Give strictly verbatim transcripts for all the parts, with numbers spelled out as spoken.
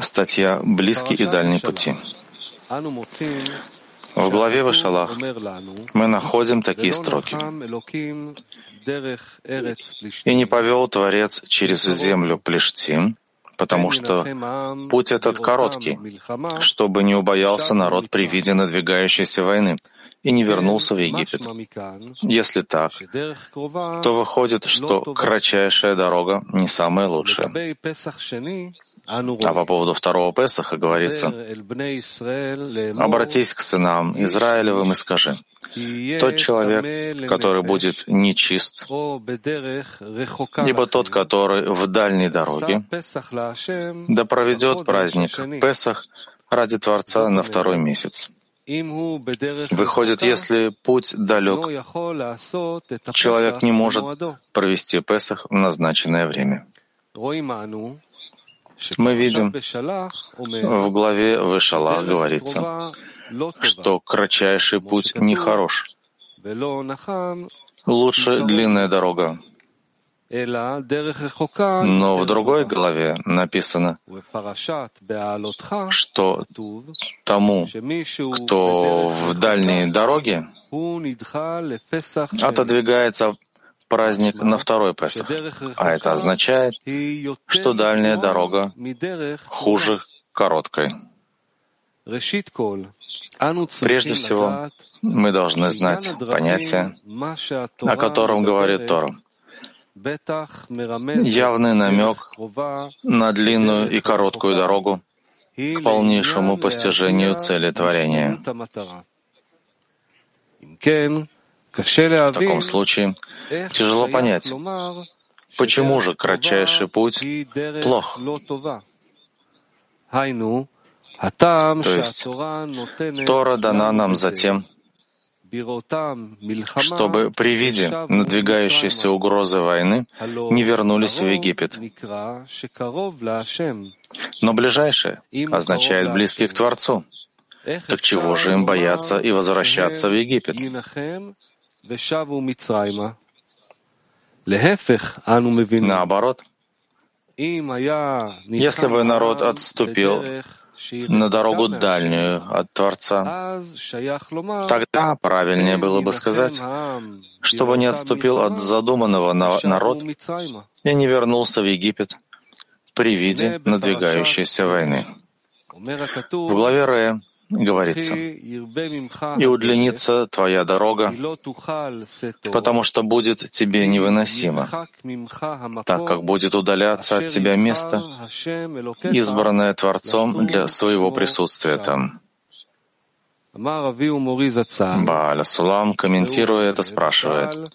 Статья «Близкие и дальние пути». В главе Вашалах мы находим такие строки. «И не повел Творец через землю Плештим, потому что путь этот короткий, чтобы не убоялся народ при виде надвигающейся войны и не вернулся в Египет. Если так, то выходит, что кратчайшая дорога не самая лучшая». А по поводу второго Песаха говорится: «Обратись к сынам Израилевым и скажи: тот человек, который будет нечист, ибо тот, который в дальней дороге, да проведет праздник Песах ради Творца на второй месяц». Выходит, если путь далек, человек не может провести Песах в назначенное время. Мы видим, в главе Вешалах говорится, что кратчайший путь нехорош. Лучше длинная дорога. Но в другой главе написано, что тому, кто в дальней дороге, отодвигается праздник на второй Песах, а это означает, что дальняя дорога хуже короткой. Прежде всего, мы должны знать понятие, о котором говорит Тора. Явный намек на длинную и короткую дорогу к полнейшему постижению цели творения. В таком случае тяжело понять, почему же кратчайший путь плох. То есть Тора дана нам затем, чтобы при виде надвигающейся угрозы войны не вернулись в Египет. Но ближайшее означает близких к Творцу. Так чего же им бояться и возвращаться в Египет? Наоборот, если бы народ отступил на дорогу дальнюю от Творца, тогда правильнее было бы сказать, чтобы не отступил от задуманного народ и не вернулся в Египет при виде надвигающейся войны. В главе Рея говорится: «И удлинится твоя дорога, потому что будет тебе невыносимо, так как будет удаляться от тебя место, избранное Творцом для своего присутствия там». Бааль Сулам, комментируя это, спрашивает: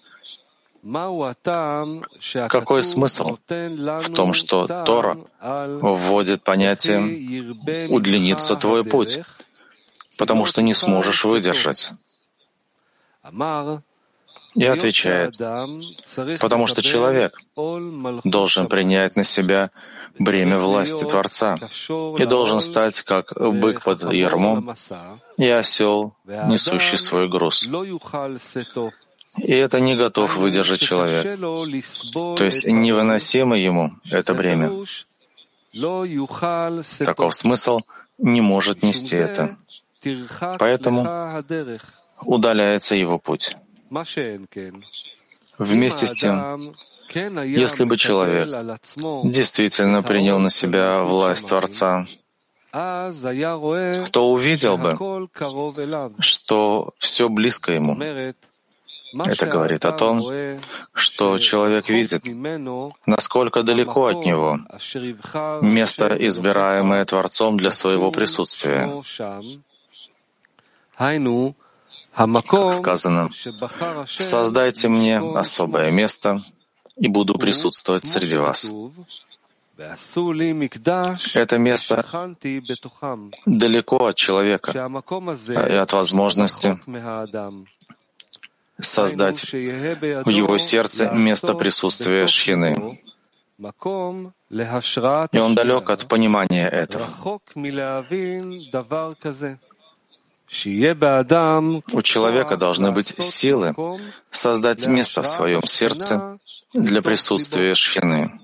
какой смысл в том, что Тора вводит понятие «удлинится твой путь», потому что не сможешь выдержать? И отвечает: потому что человек должен принять на себя бремя власти Творца и должен стать как бык под ярмом и осел, несущий свой груз. И это не готов выдержать человек. То есть невыносимо ему это бремя. Таков смысл: не может нести это. Поэтому удаляется его путь. Вместе с тем, если бы человек действительно принял на себя власть Творца, то увидел бы, что все близко ему. Это говорит о том, что человек видит, насколько далеко от него место, избираемое Творцом для своего присутствия. Как сказано: «Создайте мне особое место, и буду присутствовать среди вас». Это место далеко от человека и от возможности создать в его сердце место присутствия Шхины. И он далек от понимания этого. У человека должны быть силы создать место в своем сердце для присутствия Шхины.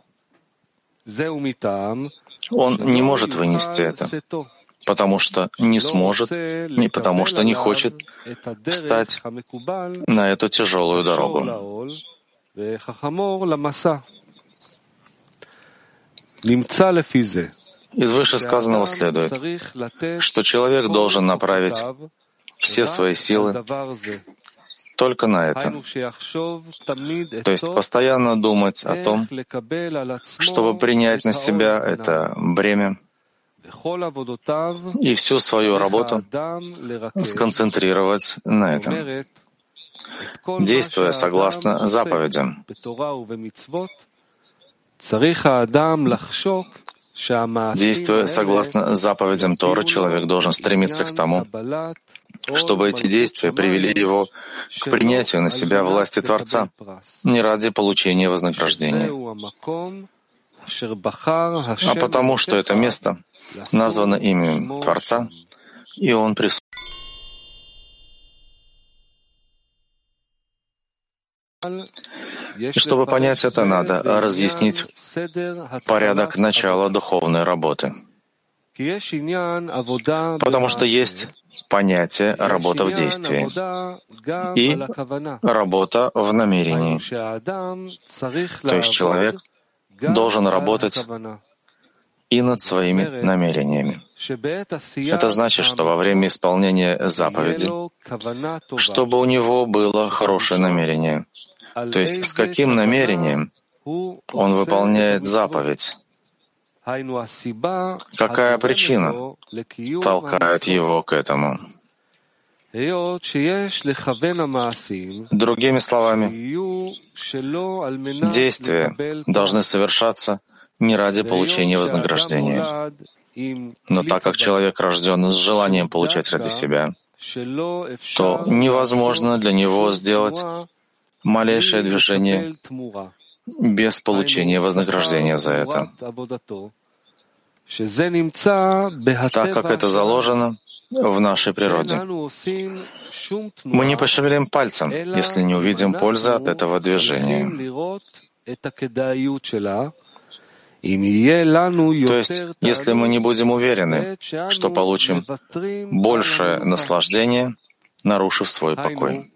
он не может вынести это, потому что не сможет, не потому что не хочет встать на эту тяжелую дорогу. Из вышесказанного следует, что человек должен направить все свои силы только на это. То есть постоянно думать о том, чтобы принять на себя это бремя и всю свою работу сконцентрировать на этом, действуя согласно заповедям. Действуя согласно заповедям Торы, человек должен стремиться к тому, чтобы эти действия привели его к принятию на себя власти Творца, не ради получения вознаграждения, а потому что это место названо именем Творца, и он присутствует. И чтобы понять это, надо разъяснить порядок начала духовной работы. Потому что есть понятие «работа в действии» и «работа в намерении». То есть человек должен работать и над своими намерениями. Это значит, что во время исполнения заповеди, чтобы у него было хорошее намерение, то есть с каким намерением он выполняет заповедь, какая причина толкает его к этому. Другими словами, действия должны совершаться не ради получения вознаграждения. Но так как человек рожден с желанием получать ради себя, то невозможно для него сделать малейшее движение без получения вознаграждения за это, так как это заложено в нашей природе. Мы не пошевелим пальцем, если не увидим пользы от этого движения. То есть, если мы не будем уверены, что получим большее наслаждение, нарушив свой покой.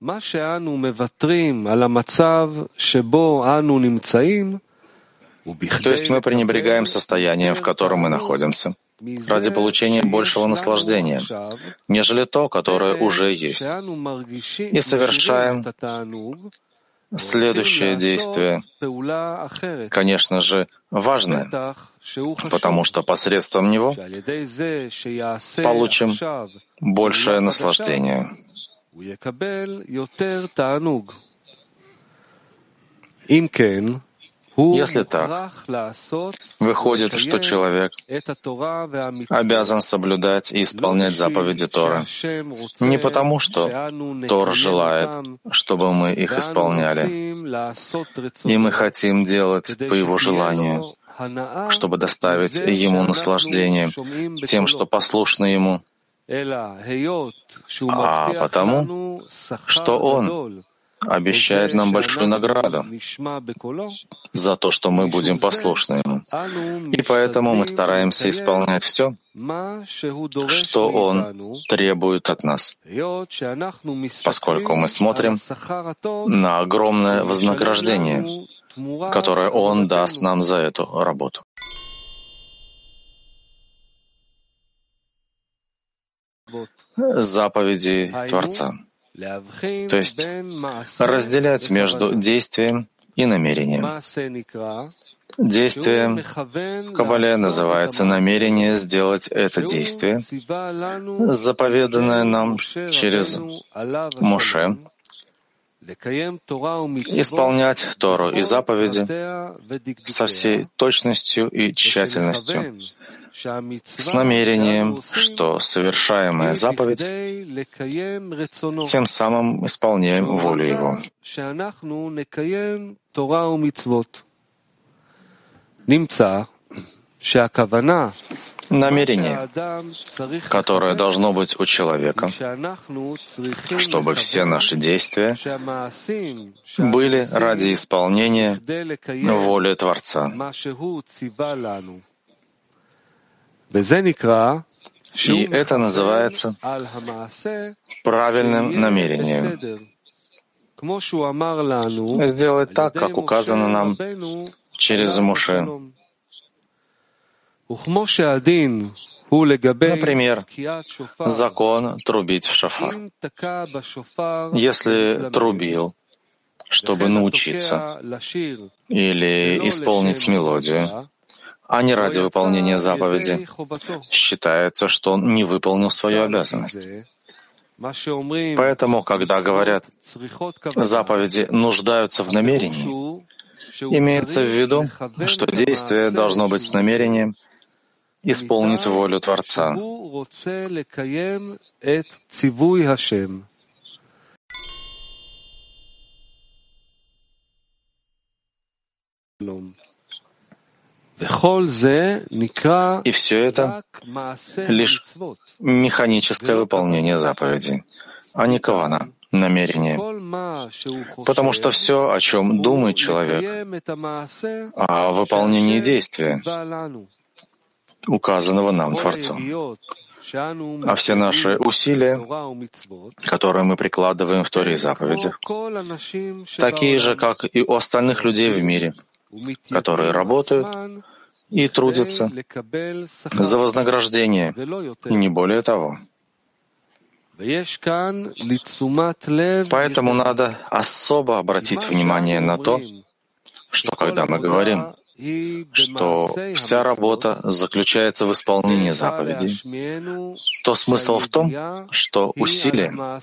То есть мы пренебрегаем состоянием, в котором мы находимся, ради получения большего наслаждения, нежели то, которое уже есть, и совершаем следующее действие, конечно же, важное, потому что посредством него получим большее наслаждение. Если так, выходит, что человек обязан соблюдать и исполнять заповеди Торы не потому, что Тора желает, чтобы мы их исполняли, и мы хотим делать по его желанию, чтобы доставить ему наслаждение тем, что послушны ему, а потому, что он обещает нам большую награду за то, что мы будем послушны ему. И поэтому мы стараемся исполнять все, что он требует от нас, поскольку мы смотрим на огромное вознаграждение, которое он даст нам за эту работу. Заповеди Творца. То есть разделять между действием и намерением. Действие в Кабале называется намерение сделать это действие, заповеданное нам через Моше, исполнять Тору и заповеди со всей точностью и тщательностью, с намерением, что совершаемая заповедь, тем самым исполняем волю Его. намерение, которое должно быть у человека, чтобы все наши действия были ради исполнения воли Творца. И это называется правильным намерением. Сделать так, как указано нам через Моше. Например, закон трубить в шофар. Если трубил, чтобы научиться или исполнить мелодию, а не ради выполнения заповеди, считается, что он не выполнил свою обязанность. Поэтому, когда говорят, заповеди нуждаются в намерении, имеется в виду, что действие должно быть с намерением исполнить волю Творца. И все это лишь механическое выполнение заповедей, а не кавана, намерение. Потому что все, о чем думает человек, о выполнении действия, указанного нам Творцом. А все наши усилия, которые мы прикладываем в Торе и заповедях, такие же, как и у остальных людей в мире, которые работают и трудятся за вознаграждение, и не более того. Поэтому надо особо обратить внимание на то, что когда мы говорим, что вся работа заключается в исполнении заповедей, то смысл в том, что усилие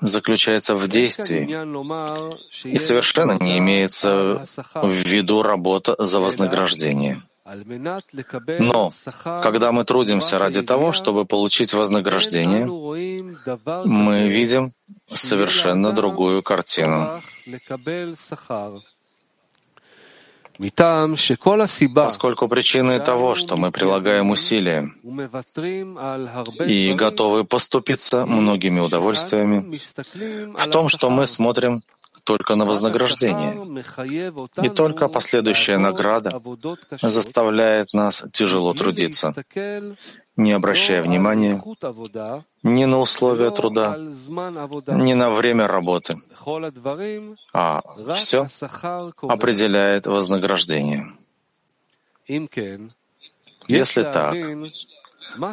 заключается в действии, и совершенно не имеется в виду работа за вознаграждение. Но когда мы трудимся ради того, чтобы получить вознаграждение, мы видим совершенно другую картину. Поскольку причиной того, что мы прилагаем усилия и готовы поступиться многими удовольствиями, в том, что мы смотрим только на вознаграждение, и только последующая награда заставляет нас тяжело трудиться, не обращая внимания ни на условия труда, ни на время работы, а все определяет вознаграждение. Если так,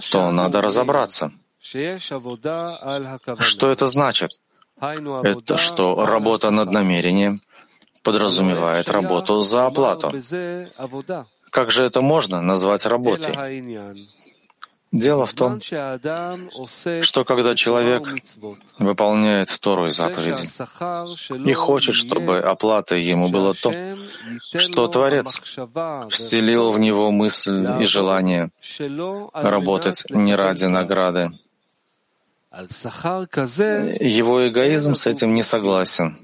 то надо разобраться, что это значит. Это что работа над намерением подразумевает работу за оплату. Как же это можно назвать работой? Дело в том, что когда человек выполняет Тору и заповеди и хочет, чтобы оплатой ему было то, что Творец вселил в него мысль и желание работать не ради награды, его эгоизм с этим не согласен,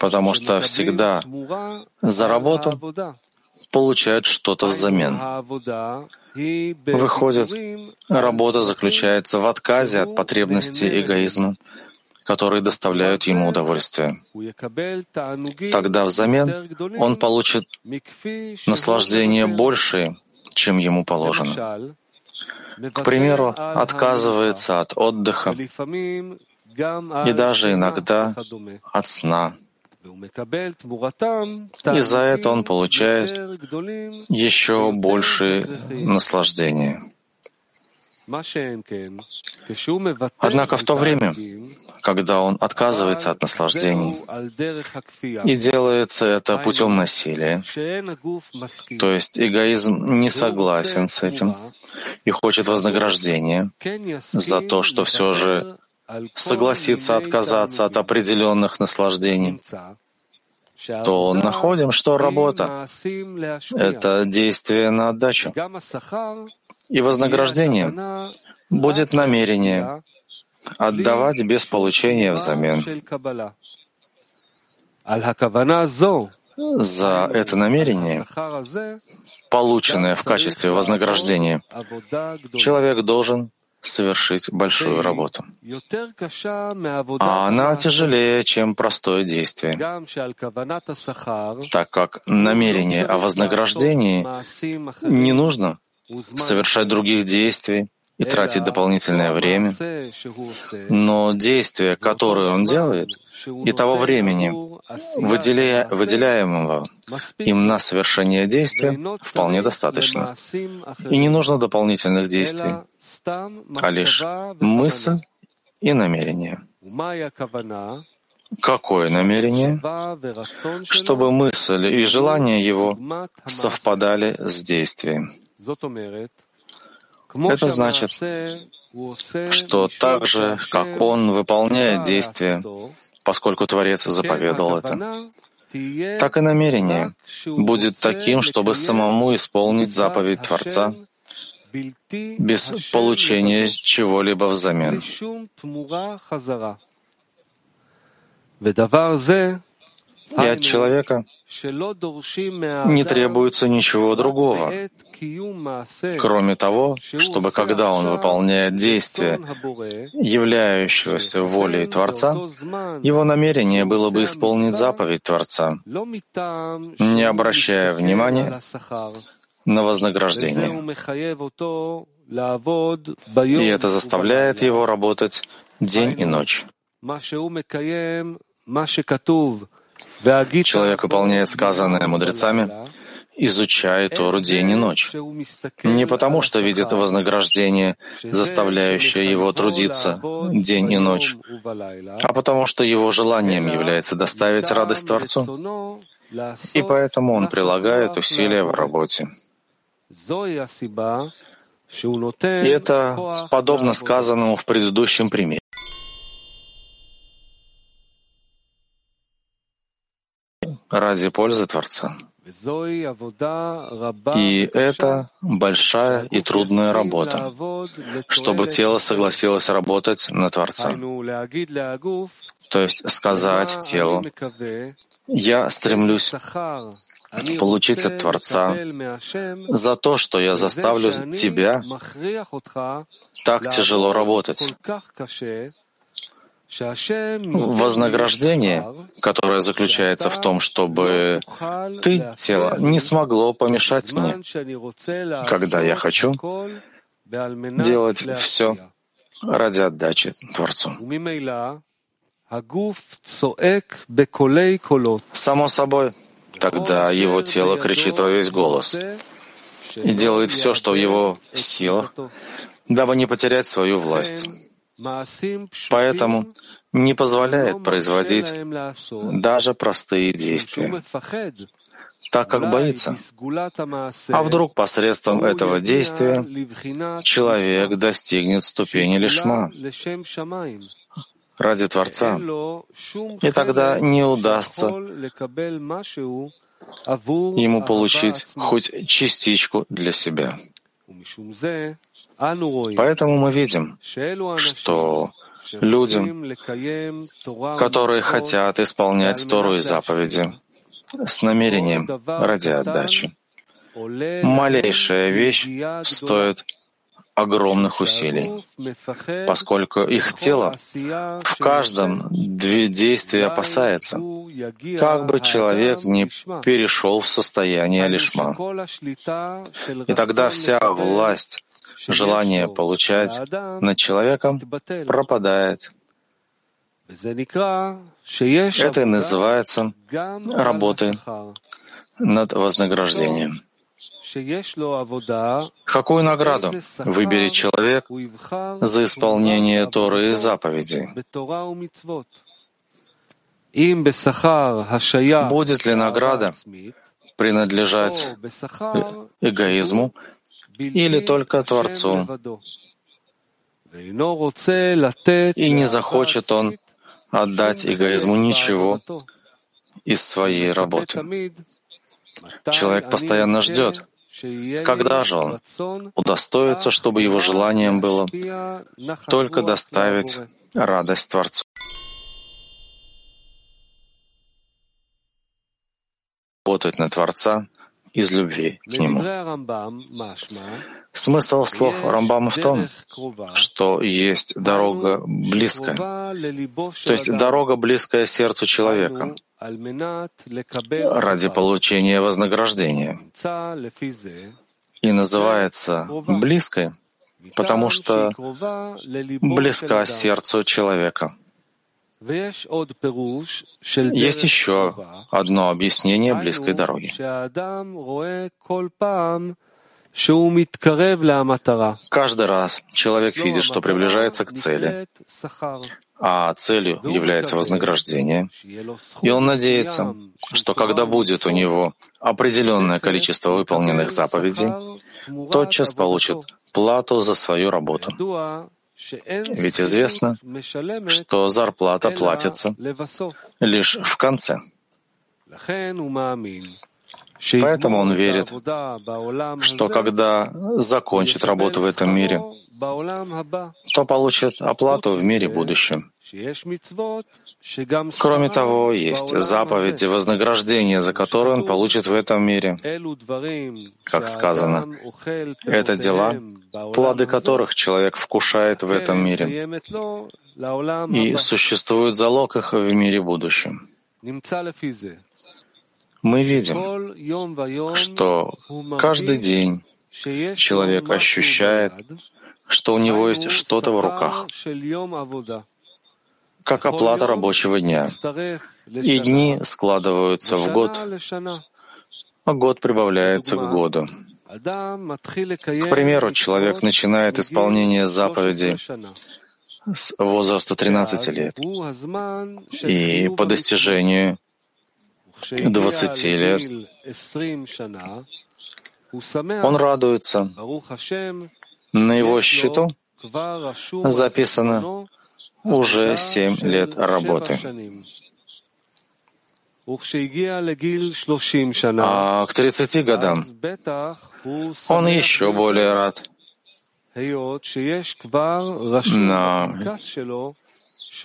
потому что всегда за работу получают что-то взамен. Выходит, работа заключается в отказе от потребностей эгоизма, которые доставляют ему удовольствие. Тогда взамен он получит наслаждение большее, чем ему положено. К примеру, отказывается от отдыха и даже иногда от сна. И за это он получает еще большее наслаждение. Однако в то время, когда он отказывается от наслаждений и делается это путем насилия, то есть эгоизм не согласен с этим и хочет вознаграждения за то, что все же согласится отказаться от определенных наслаждений, то находим, что работа — это действие на отдачу. И вознаграждение будет намерение отдавать без получения взамен. за это намерение, полученное в качестве вознаграждения, человек должен совершить большую работу. А она тяжелее, чем простое действие, так как намерение о вознаграждении не нужно совершать других действий и тратить дополнительное время, но действие, которое он делает, и того времени, выделя... выделяемого им на совершение действия, вполне достаточно. И не нужно дополнительных действий, а лишь мысль и намерение. Какое намерение? Чтобы мысль и желание его совпадали с действием. Это значит, что так же, как он выполняет действие, поскольку Творец заповедал это, так и намерение будет таким, чтобы самому исполнить заповедь Творца без получения чего-либо взамен. И от человека не требуется ничего другого, кроме того, чтобы когда он выполняет действие, являющегося волей Творца, его намерение было бы исполнить заповедь Творца, не обращая внимания на вознаграждение. И это заставляет его работать день и ночь. Человек выполняет сказанное мудрецами, изучая Тору день и ночь. Не потому, что видит вознаграждение, заставляющее его трудиться день и ночь, а потому, что его желанием является доставить радость Творцу, и поэтому он прилагает усилия в работе. И это подобно сказанному в предыдущем примере. Ради пользы Творца. И это большая и трудная работа, чтобы тело согласилось работать на Творца. То есть сказать телу: «Я стремлюсь получить от Творца за то, что я заставлю тебя так тяжело работать». Вознаграждение, которое заключается в том, чтобы ты, тело, не смогло помешать мне, когда я хочу делать все ради отдачи Творцу. Само собой, тогда его тело кричит во весь голос и делает все, что в его силах, дабы не потерять свою власть. Поэтому не позволяет производить даже простые действия, так как боится. А вдруг посредством этого действия человек достигнет ступени лишма ради Творца, и тогда не удастся ему получить хоть частичку для себя. Поэтому мы видим, что людям, которые хотят исполнять Тору и заповеди с намерением ради отдачи, малейшая вещь стоит огромных усилий, поскольку их тело в каждом действии опасается, как бы человек не перешел в состояние лишма. И тогда вся власть, желание получать над человеком пропадает. Это и называется работой над вознаграждением. Какую награду выберет человек за исполнение Торы и заповедей? Будет ли награда принадлежать эгоизму или только Творцу? И не захочет он отдать эгоизму ничего из своей работы. Человек постоянно ждет, когда же он удостоится, чтобы его желанием было только доставить радость Творцу. работают на Творца из любви к Нему. Смысл слов Рамбама в том, что есть дорога близкая, то есть дорога близкая сердцу человека ради получения вознаграждения. И называется близкой, потому что близка сердцу человека. Есть еще одно объяснение близкой дороги. Каждый раз человек видит, что приближается к цели, а целью является вознаграждение, и он надеется, что когда будет у него определенное количество выполненных заповедей, тотчас получит плату за свою работу. Ведь известно, что зарплата платится лишь в конце. Поэтому он верит, что когда закончит работу в этом мире, то получит оплату в мире будущем. Кроме того, есть заповеди, вознаграждение, за которое он получит в этом мире. Как сказано, это дела, плоды которых человек вкушает в этом мире, и существует залог их в мире будущем. Мы видим, что каждый день человек ощущает, что у него есть что-то в руках, как оплата рабочего дня. И дни складываются в год, а год прибавляется к году. К примеру, человек начинает исполнение заповедей с возраста тринадцати лет, и по достижению двадцати лет. Он радуется. На его счету записано уже семь лет работы. А к тридцати годам он еще более рад. На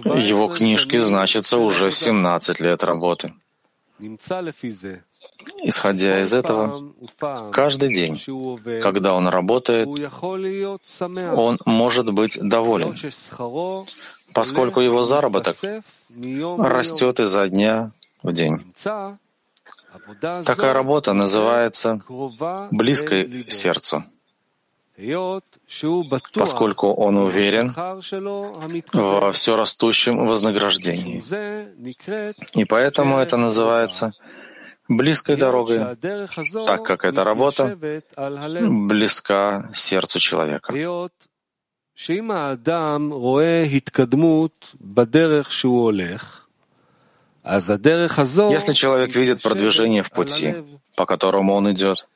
его книжке значится уже семнадцать лет работы. Исходя из этого, каждый день, когда он работает, он может быть доволен, поскольку его заработок растет изо дня в день. Такая работа называется близкой сердцу, поскольку он уверен во все растущем вознаграждении. И поэтому это называется близкой дорогой, так как эта работа близка сердцу человека. Если человек видит продвижение в пути, по которому он идет,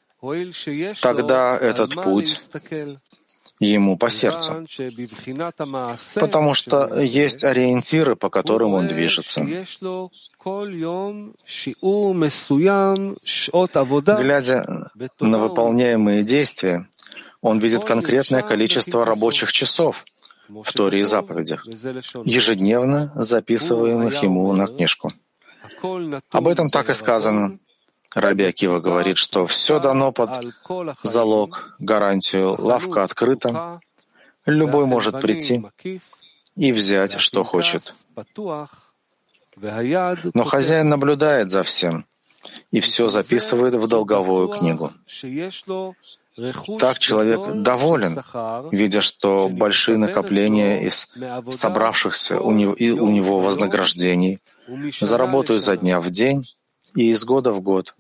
тогда этот путь ему по сердцу, потому что есть ориентиры, по которым он движется. Глядя на выполняемые действия, он видит конкретное количество рабочих часов в Торе и заповедях, ежедневно записываемых ему на книжку. Об этом так и сказано. Раби Акива говорит, что все дано под залог, гарантию, лавка открыта, любой может прийти и взять, что хочет. Но хозяин наблюдает за всем и все записывает в долговую книгу. Так человек доволен, видя, что большие накопления из собравшихся у него вознаграждений заработают за дня в день и из года в год.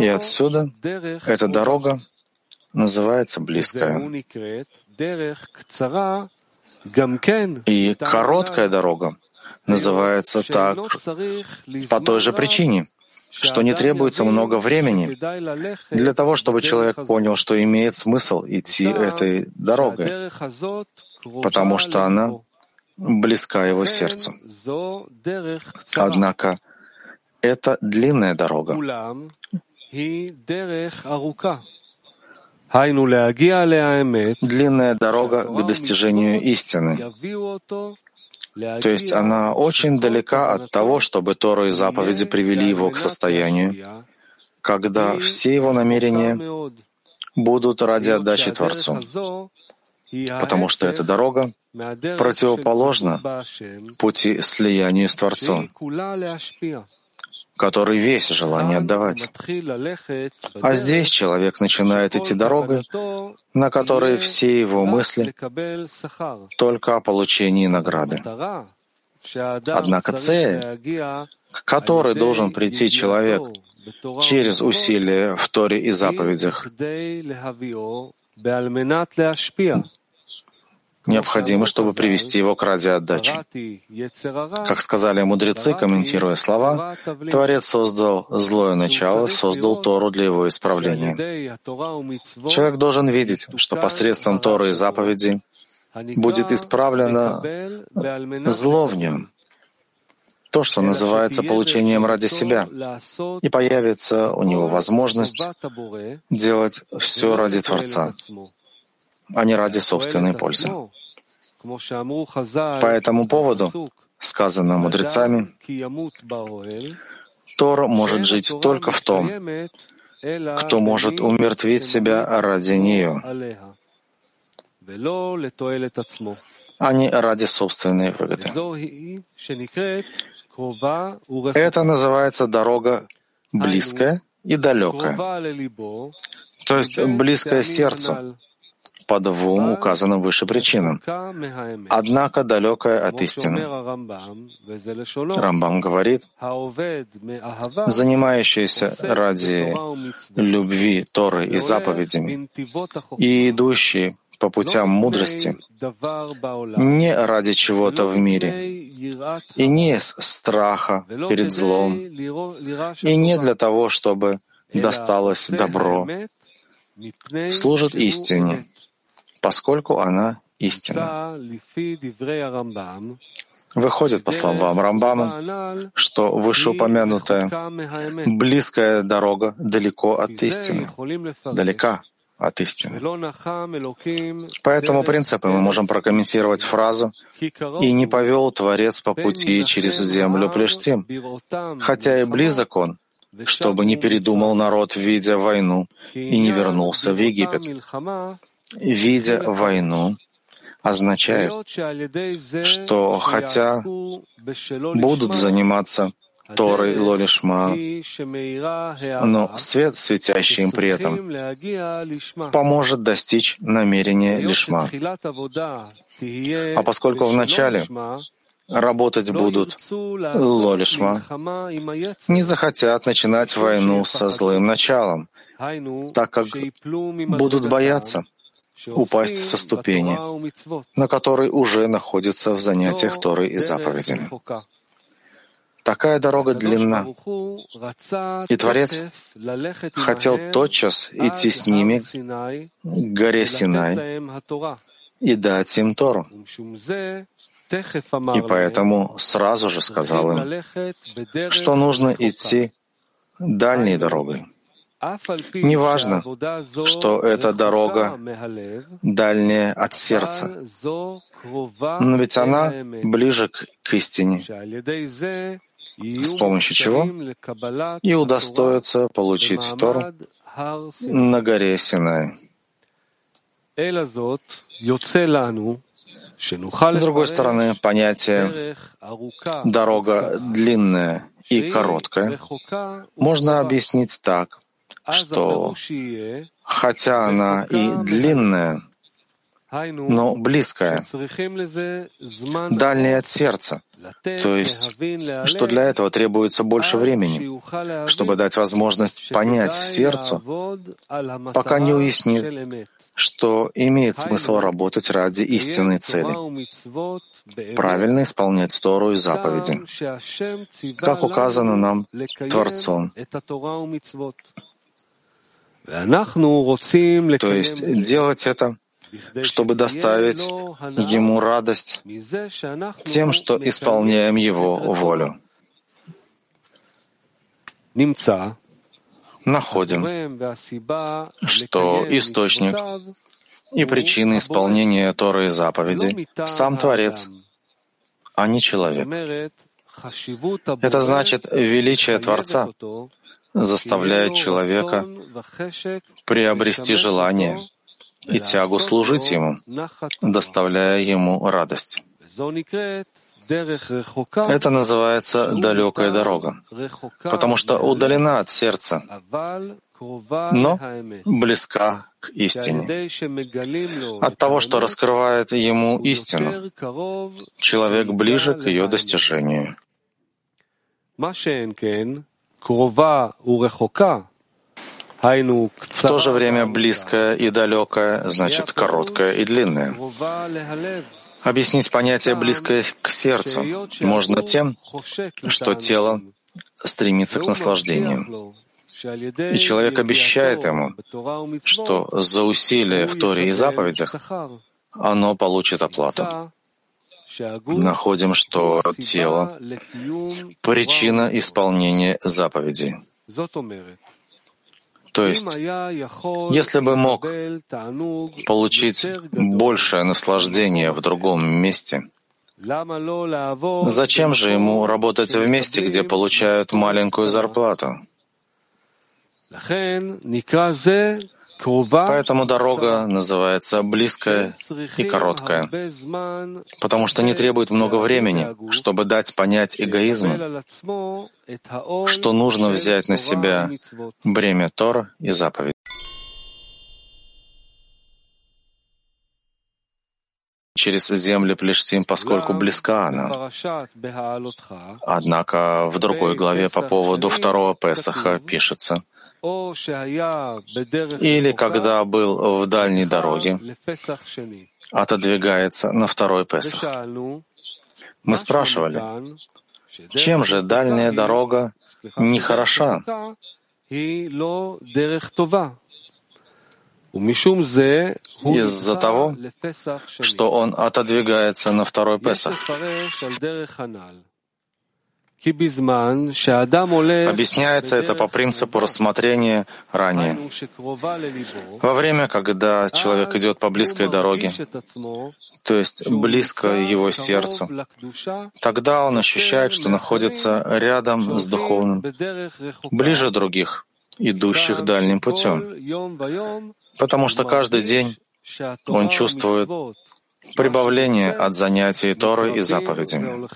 И отсюда эта дорога называется близкая. И короткая дорога называется так по той же причине, что не требуется много времени для того, чтобы человек понял, что имеет смысл идти этой дорогой, потому что она близка его сердцу. Однако это длинная дорога. Длинная дорога к достижению истины, То есть она очень далека от того, чтобы Тору и заповеди привели его к состоянию, когда все его намерения будут ради отдачи Творцу, потому что эта дорога противоположна пути слияния с Творцом, который весь желание отдавать. А здесь человек начинает идти дорогой, на которой все его мысли только о получении награды. Однако цель, к которой должен прийти человек через усилия в Торе и заповедях, необходимо, чтобы привести его к ради отдачи. Как сказали мудрецы, комментируя слова, Творец создал злое начало, создал Тору для его исправления. Человек должен видеть, что посредством Торы и заповедей будет исправлено зло в нем, то, что называется получением ради себя, и появится у него возможность делать все ради Творца, а не ради собственной пользы. По этому поводу сказано мудрецами: Тора может жить только в том, кто может умертвить себя ради нее, а не ради собственной выгоды. Это называется дорога близкая и далекая, то есть близкая сердцу, по двум указанным выше причинам, однако далекая от истины. Рамбам говорит: занимающийся ради любви Торы и заповедями и идущий по путям мудрости не ради чего-то в мире, и не из страха перед злом, и не для того, чтобы досталось добро, служит истине, поскольку она истина. Выходит, по словам Рамбама, что вышеупомянутая близкая дорога далеко от истины, далека от истины. По этому принципу мы можем прокомментировать фразу «И не повел Творец по пути через землю Плештим, хотя и близок он, чтобы не передумал народ, видя войну, и не вернулся в Египет». «Видя войну» означает, что хотя будут заниматься Торой и лолишма, но свет, светящий им при этом, поможет достичь намерения лишма. А поскольку вначале работать будут лолишма, не захотят начинать войну со злым началом, так как будут бояться упасть со ступени, на которой уже находятся в занятиях Торы и заповедями. Такая дорога длинна, и Творец хотел тотчас идти с ними к горе Синай и дать им Тору. И поэтому сразу же сказал им, что нужно идти дальней дорогой. Неважно, что эта дорога дальняя от сердца, но ведь она ближе к истине, с помощью чего и удостоится получить Тору на горе Синай. С другой стороны, понятие «дорога длинная и короткая» можно объяснить так, что хотя она и длинная, но близкая, дальняя от сердца, то есть, что для этого требуется больше времени, чтобы дать возможность понять сердцу, пока не уяснит, что имеет смысл работать ради истинной цели, правильно исполнять Тору и заповеди, как указано нам Творцом. То есть делать это, чтобы доставить Ему радость тем, что исполняем Его волю. Находим, что источник и причина исполнения Торы и заповедей — сам Творец, а не человек. Это значит, величие Творца заставляет человека приобрести желание и тягу служить Ему, доставляя Ему радость. Это называется далекая дорога, потому что удалена от сердца, но близка к истине. От того, что раскрывает ему истину, человек ближе к ее достижению. В то же время близкое и далекое значит короткое и длинное. Объяснить понятие «близкое к сердцу» можно тем, что тело стремится к наслаждению. И человек обещает ему, что за усилие в Торе и заповедях оно получит оплату. Находим, что тело — причина исполнения заповедей. То есть, если бы мог получить большее наслаждение в другом месте, зачем же ему работать в месте, где получают маленькую зарплату? Поэтому дорога называется близкая и короткая, потому что не требует много времени, чтобы дать понять эгоизму, что нужно взять на себя бремя Тора и заповедей. Через земли Плештим, поскольку близка она. Однако в другой главе по поводу второго Песаха пишется: или когда был в дальней дороге, отодвигается на второй Песах. Мы спрашивали, чем же дальняя дорога не хороша? Из-за того, что он отодвигается на второй Песах. Объясняется это по принципу рассмотрения ранее. Во время, когда человек идет по близкой дороге, то есть близко его сердцу, тогда он ощущает, что находится рядом с духовным, ближе других, идущих дальним путем, потому что каждый день он чувствует прибавление от занятий Торы и заповедями.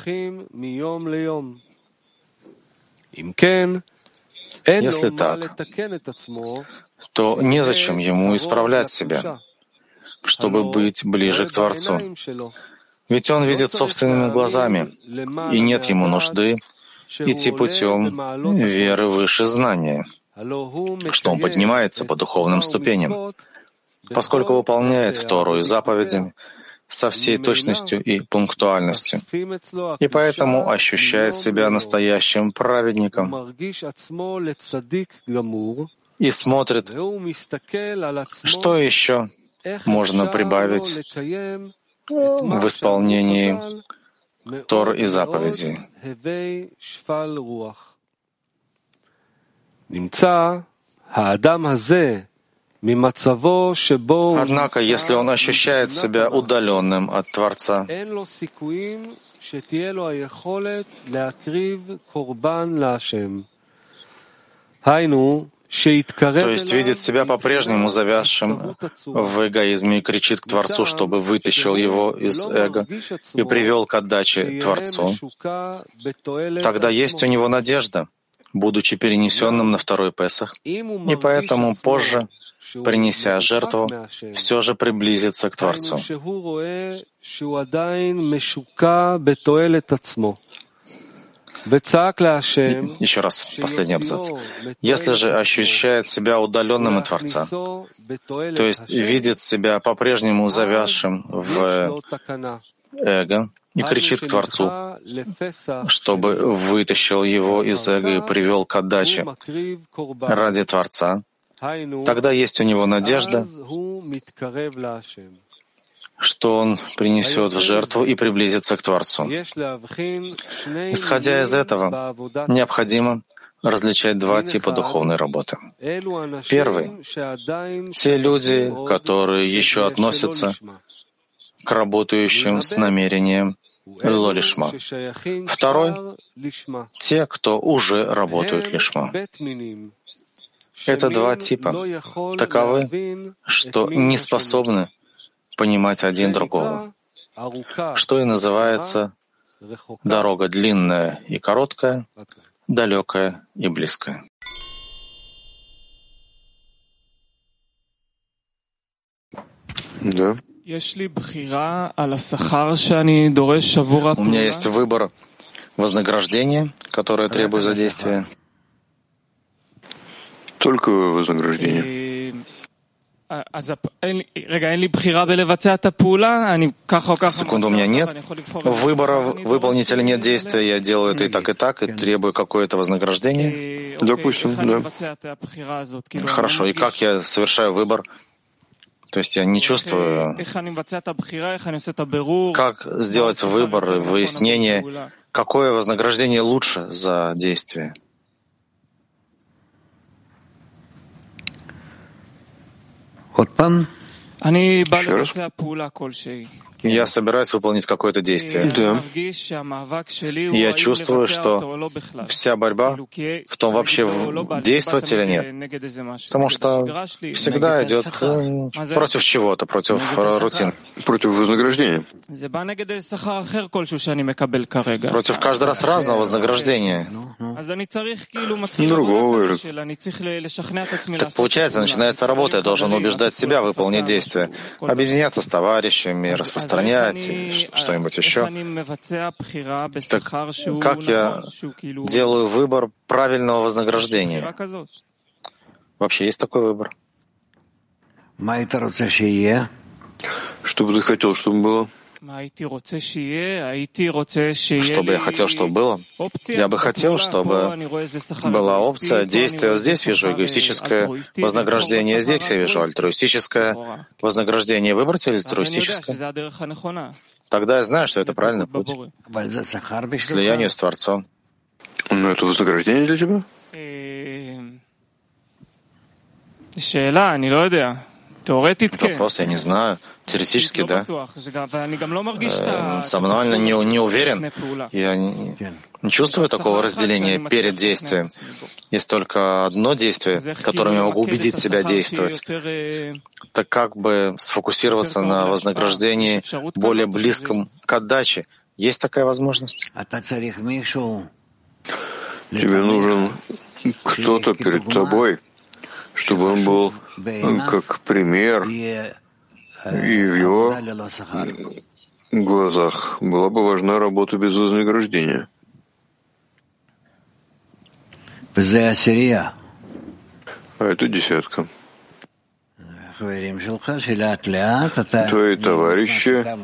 Если так, то незачем ему исправлять себя, чтобы быть ближе к Творцу. Ведь он видит собственными глазами, и нет ему нужды идти путем веры выше знания, что он поднимается по духовным ступеням, поскольку выполняет Тору и заповеди со всей точностью и пунктуальностью, и поэтому ощущает себя настоящим праведником и смотрит, что еще можно прибавить в исполнении Тор и заповедей. Однако, если он ощущает себя удаленным от Творца, то есть видит себя по-прежнему завязшим в эгоизме и кричит к Творцу, чтобы вытащил его из эго и привел к отдаче Творцу, тогда есть у него надежда, будучи перенесенным на второй Песах, и поэтому позже, принеся жертву, все же приблизится к Творцу. Еще раз, последний абзац. Если же ощущает себя удаленным от Творца, то есть видит себя по-прежнему завязшим в эго, и кричит к Творцу, чтобы вытащил его из эго и привел к отдаче ради Творца, тогда есть у него надежда, что он принесет в жертву и приблизится к Творцу. Исходя из этого, необходимо различать два типа духовной работы. Первый — те люди, которые еще относятся к работающим с намерением лолишма. Второй — те, кто уже работают лишма. Это два типа, таковы, что не способны понимать один другого, что и называется «дорога длинная и короткая, далекая и близкая». Да. У меня есть выбор вознаграждения, которое требую за действие. Только вознаграждение. Секунду, у меня нет выбора выполнить или нет действия. Я делаю это и так, и так, и требую какое-то вознаграждение. Допустим, да. Хорошо, и как я совершаю выбор? То есть я не чувствую, как сделать выбор, выяснение, какое вознаграждение лучше за действие. Еще раз. Я собираюсь выполнить какое-то действие. Да. Я чувствую, что вся борьба в том, вообще действовать или нет. Потому что всегда идет против чего-то, против рутин. Против вознаграждения. Против каждый раз разного вознаграждения. Другого. Так получается, начинается работа. Я должен убеждать себя выполнить действие. Объединяться с товарищами, распространяться. Что-нибудь еще. Так, как я делаю выбор правильного вознаграждения? Вообще есть такой выбор? Что бы ты хотел, чтобы было? Что бы я хотел, чтобы было? Я бы хотел, чтобы была опция действия. Здесь вижу эгоистическое вознаграждение, здесь я вижу альтруистическое вознаграждение. Выбрать альтруистическое? Тогда я знаю, что это правильный путь. Слияние с Творцом. Но это вознаграждение для тебя? Вопрос, я не знаю. Теоретически, да. Э, Сомневаюсь, не, не уверен. Я не, не чувствую такого разделения перед действием. Есть только одно действие, которым я могу убедить себя действовать. Так как бы сфокусироваться на вознаграждении более близком к отдаче. Есть такая возможность? Тебе нужен кто-то перед тобой, чтобы он был как пример, и в его глазах была бы важна работа без вознаграждения. А это десятка. Твои товарищи,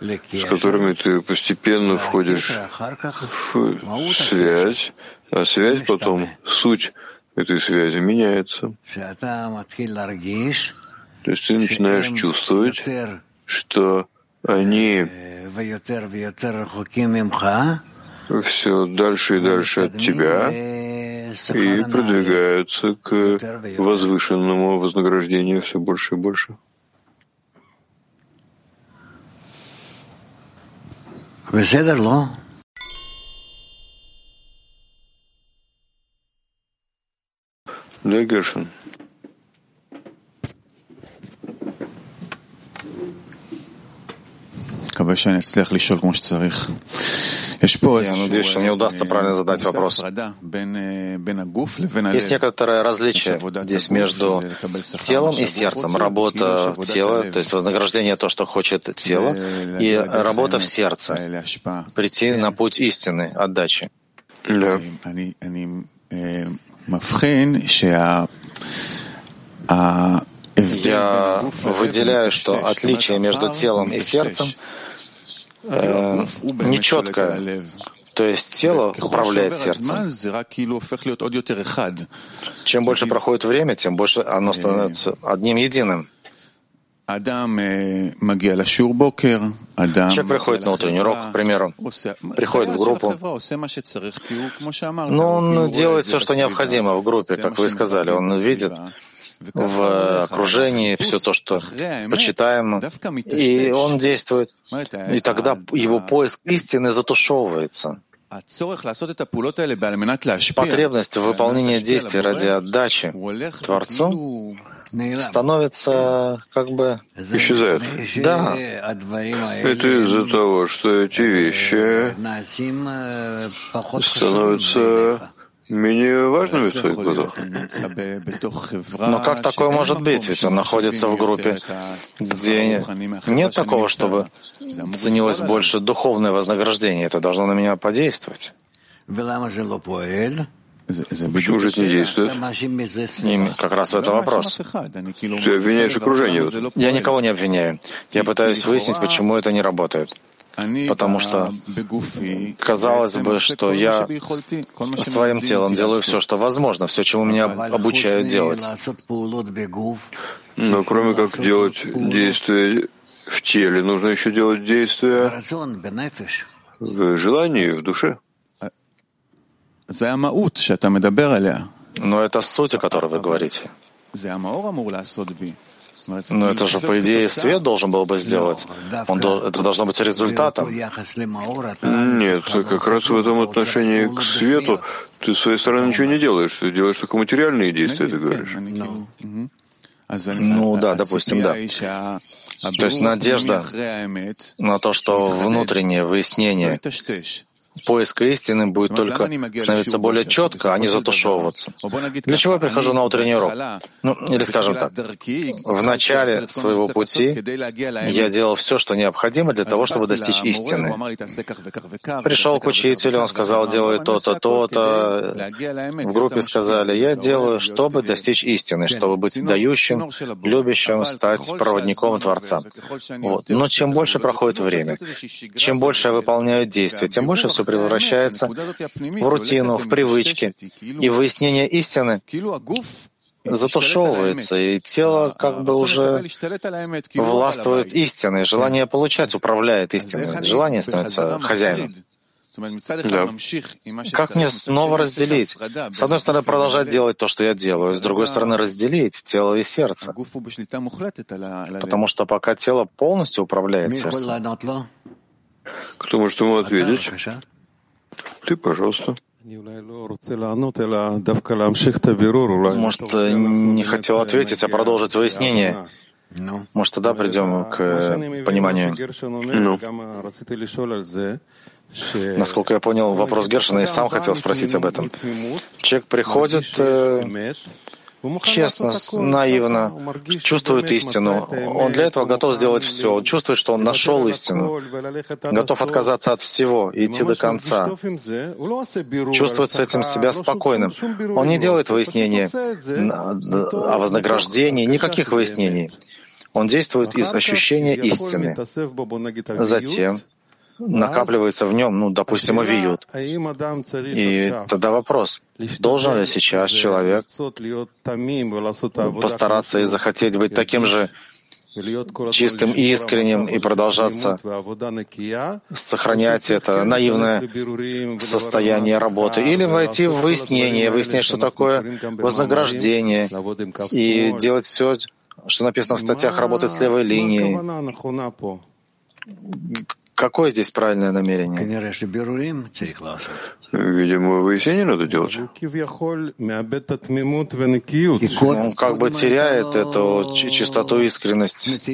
с которыми ты постепенно входишь в связь, а связь потом суть этой связи меняется. То есть ты начинаешь чувствовать, что они все дальше и дальше от тебя и продвигаются к возвышенному вознаграждению все больше и больше. Да, Гершин. Я надеюсь, что мне удастся правильно задать вопрос. Есть некоторое различие здесь между телом и сердцем. Работа в теле, то есть вознаграждение то, что хочет тело, и работа в сердце. Прийти на путь истины, отдачи. Да. Я выделяю, что отличие между телом и сердцем э, нечеткое. То есть тело управляет сердцем. Чем больше проходит время, тем больше оно становится одним единым. Человек приходит на утренний урок, к примеру, приходит в группу, но он делает все, что необходимо в группе, как вы сказали. Он видит, в окружении, все то, что почитаем, и он действует. И тогда его поиск истины затушевывается. Потребность в выполнении действий ради отдачи Творцу становится как бы... Исчезает. Да. Это из-за того, что эти вещи становятся менее важными в своих глазах. Но как такое может быть? Ведь он находится в группе, где нет такого, чтобы ценилось больше духовное вознаграждение. Это должно на меня подействовать. Почему же это не действует? И как раз в этом вопрос. Ты обвиняешь окружение. Я никого не обвиняю. Я пытаюсь выяснить, почему это не работает. Потому что казалось бы, что я своим телом делаю все, что возможно, все, чему меня обучают делать. Но кроме как делать действия в теле, нужно еще делать действия в желании, в душе. Но это суть, о которой вы говорите. Но это же, по идее, свет должен был бы сделать. Он, это должно быть результатом. Нет, как раз в этом отношении к свету ты, с своей стороны, ничего не делаешь. Ты делаешь только материальные действия, ты говоришь. Ну да, допустим, да. То есть надежда на то, что внутреннее выяснение поиска истины будет только становиться более четко, а не затушевываться. Для чего я прихожу на утренний урок? Ну, или скажем так, в начале своего пути я делал все, что необходимо для того, чтобы достичь истины. Пришел к учителю, он сказал, делай то-то, то-то. В группе сказали, я делаю, чтобы достичь истины, чтобы быть дающим, любящим, стать проводником Творца. Вот. Но чем больше проходит время, чем больше я выполняю действия, тем больше все превращается в рутину, в привычки, и выяснение истины затушевывается, и тело как бы уже властвует истиной, желание получать управляет истиной, желание становится хозяином. Да. Как мне снова разделить? С одной стороны, продолжать делать то, что я делаю, с другой стороны, разделить тело и сердце, потому что пока тело полностью управляет сердцем. Кто может ему ответить? Ты, пожалуйста. Может, не хотел ответить, а продолжить выяснение. Может, тогда придем к пониманию. Ну. Насколько я понял, вопрос Гершина, и сам хотел спросить об этом. Человек приходит... Э... честно, наивно, чувствует истину. Он для этого готов сделать все. Он чувствует, что он нашел истину, готов отказаться от всего и идти до конца. Чувствует с этим себя спокойным. Он не делает выяснений о вознаграждении, никаких выяснений. Он действует из ощущения истины. Затем накапливается в нем, ну, допустим, авиют. И тогда вопрос, должен ли сейчас человек постараться и захотеть быть таким же чистым и искренним и продолжаться сохранять это наивное состояние работы, или войти в выяснение, выяснять, что такое вознаграждение, и делать все, что написано в статьях, работать с левой линией. Какое здесь правильное намерение? Видимо, выяснение надо делать. Он как бы теряет эту чистоту и искренность.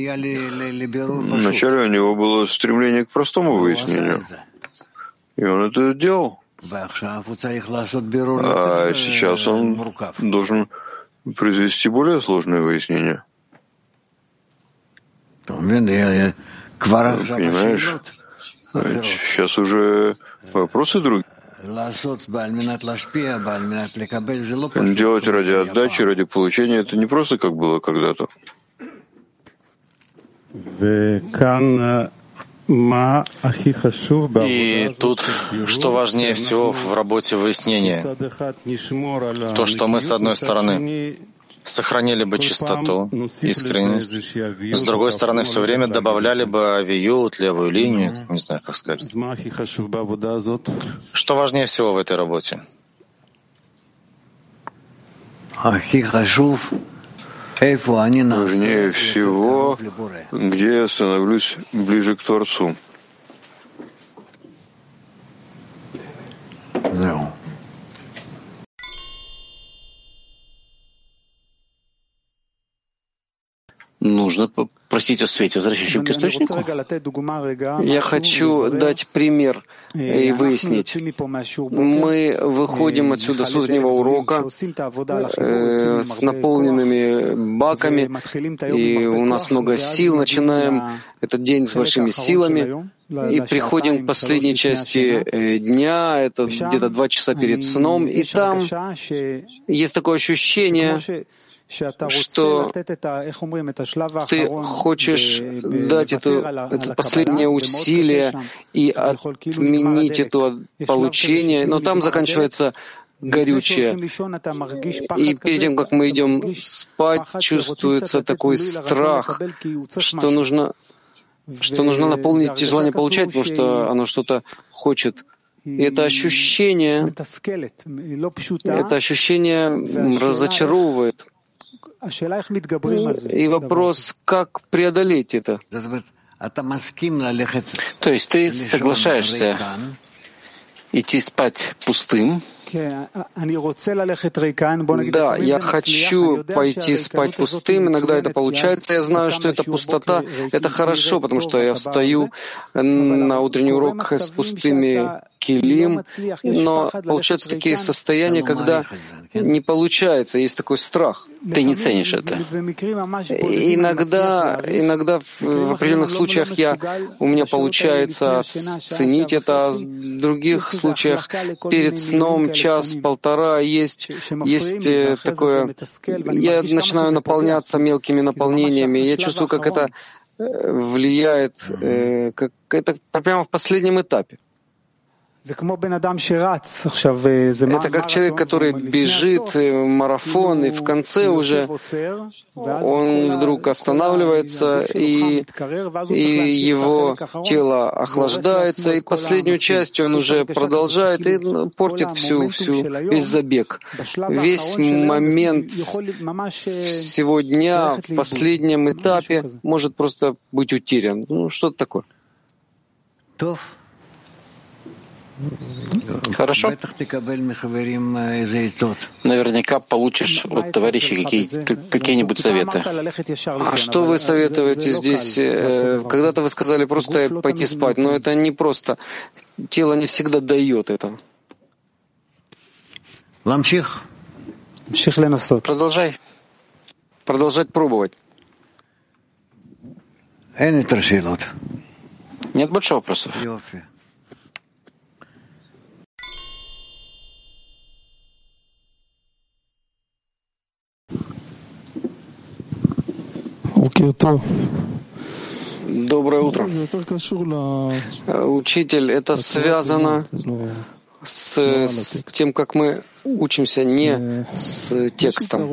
Вначале у него было стремление к простому выяснению. И он это делал. А сейчас он должен произвести более сложное выяснение. Понимаешь? Сейчас уже вопросы другие. Делать ради отдачи, ради получения, это не просто как было когда-то. И тут, что важнее всего в работе выяснения, то, что мы, с одной стороны, сохранили бы чистоту, искренность. С другой стороны, все время добавляли бы авиют, левую линию, не знаю, как сказать. Что важнее всего в этой работе? Важнее всего, где я становлюсь ближе к Творцу. No. Нужно просить о свете, возвращающем к источнику. Я хочу дать пример и выяснить. Мы выходим отсюда с утреннего урока э, с наполненными баками, и у нас много сил. Начинаем этот день с большими силами и приходим к последней части дня, это где-то два часа перед сном, и там есть такое ощущение, что ты хочешь дать эту, это последнее усилие и отменить это получение, но там заканчивается горючее. И перед тем, как мы идем спать, чувствуется такой страх, что нужно, что нужно наполнить желание получать, потому что оно что-то хочет. И это ощущение, это ощущение разочаровывает. И вопрос, как преодолеть это? То есть ты соглашаешься идти спать пустым? Да, я хочу пойти спать пустым, иногда это получается, я знаю, что эта пустота, это хорошо, потому что я встаю на утренний урок с пустыми килим, но получаются такие состояния, когда не получается, есть такой страх. Ты не ценишь это. Иногда, иногда в определенных случаях я, у меня получается ценить это, а в других случаях перед сном час-полтора есть, есть такое... Я начинаю наполняться мелкими наполнениями, я чувствую, как это влияет, как это прямо в последнем этапе. Это как человек, который бежит марафон, и в конце уже он вдруг останавливается, и, и его тело охлаждается, и последнюю часть он уже продолжает и портит всю, всю, весь забег. Весь момент всего дня в последнем этапе может просто быть утерян. Ну, что-то такое. Хорошо. Наверняка получишь от товарищей какие, какие-нибудь советы. А что вы советуете здесь? Когда-то вы сказали просто пойти спать, но это не просто. Тело не всегда дает это. Ламчих. Продолжай. Продолжать пробовать. Нет больше вопросов? Доброе утро. Учитель, это связано с, с тем, как мы учимся не с текстом.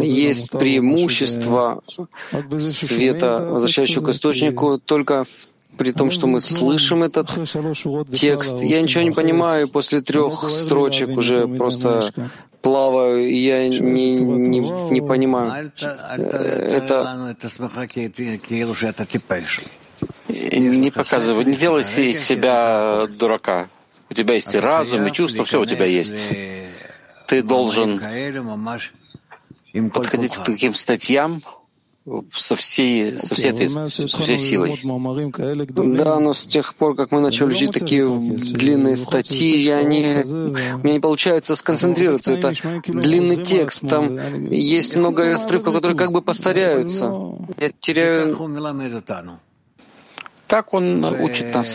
Есть преимущество света, возвращающего к источнику, только в при том, что мы слышим этот текст. Я ничего не понимаю, после трех строчек уже просто плаваю, и я не, не, не понимаю. Это... Не показывай, не делай из себя дурака. У тебя есть и разум, и чувство, все у тебя есть. Ты должен подходить к таким статьям, Со всей, со всей, со всей силой. Да, но с тех пор, как мы начали читать такие длинные статьи, я не, у меня не получается сконцентрироваться. Это длинный текст, там есть много отрывков, которые как бы повторяются. Я теряю... Так он учит нас.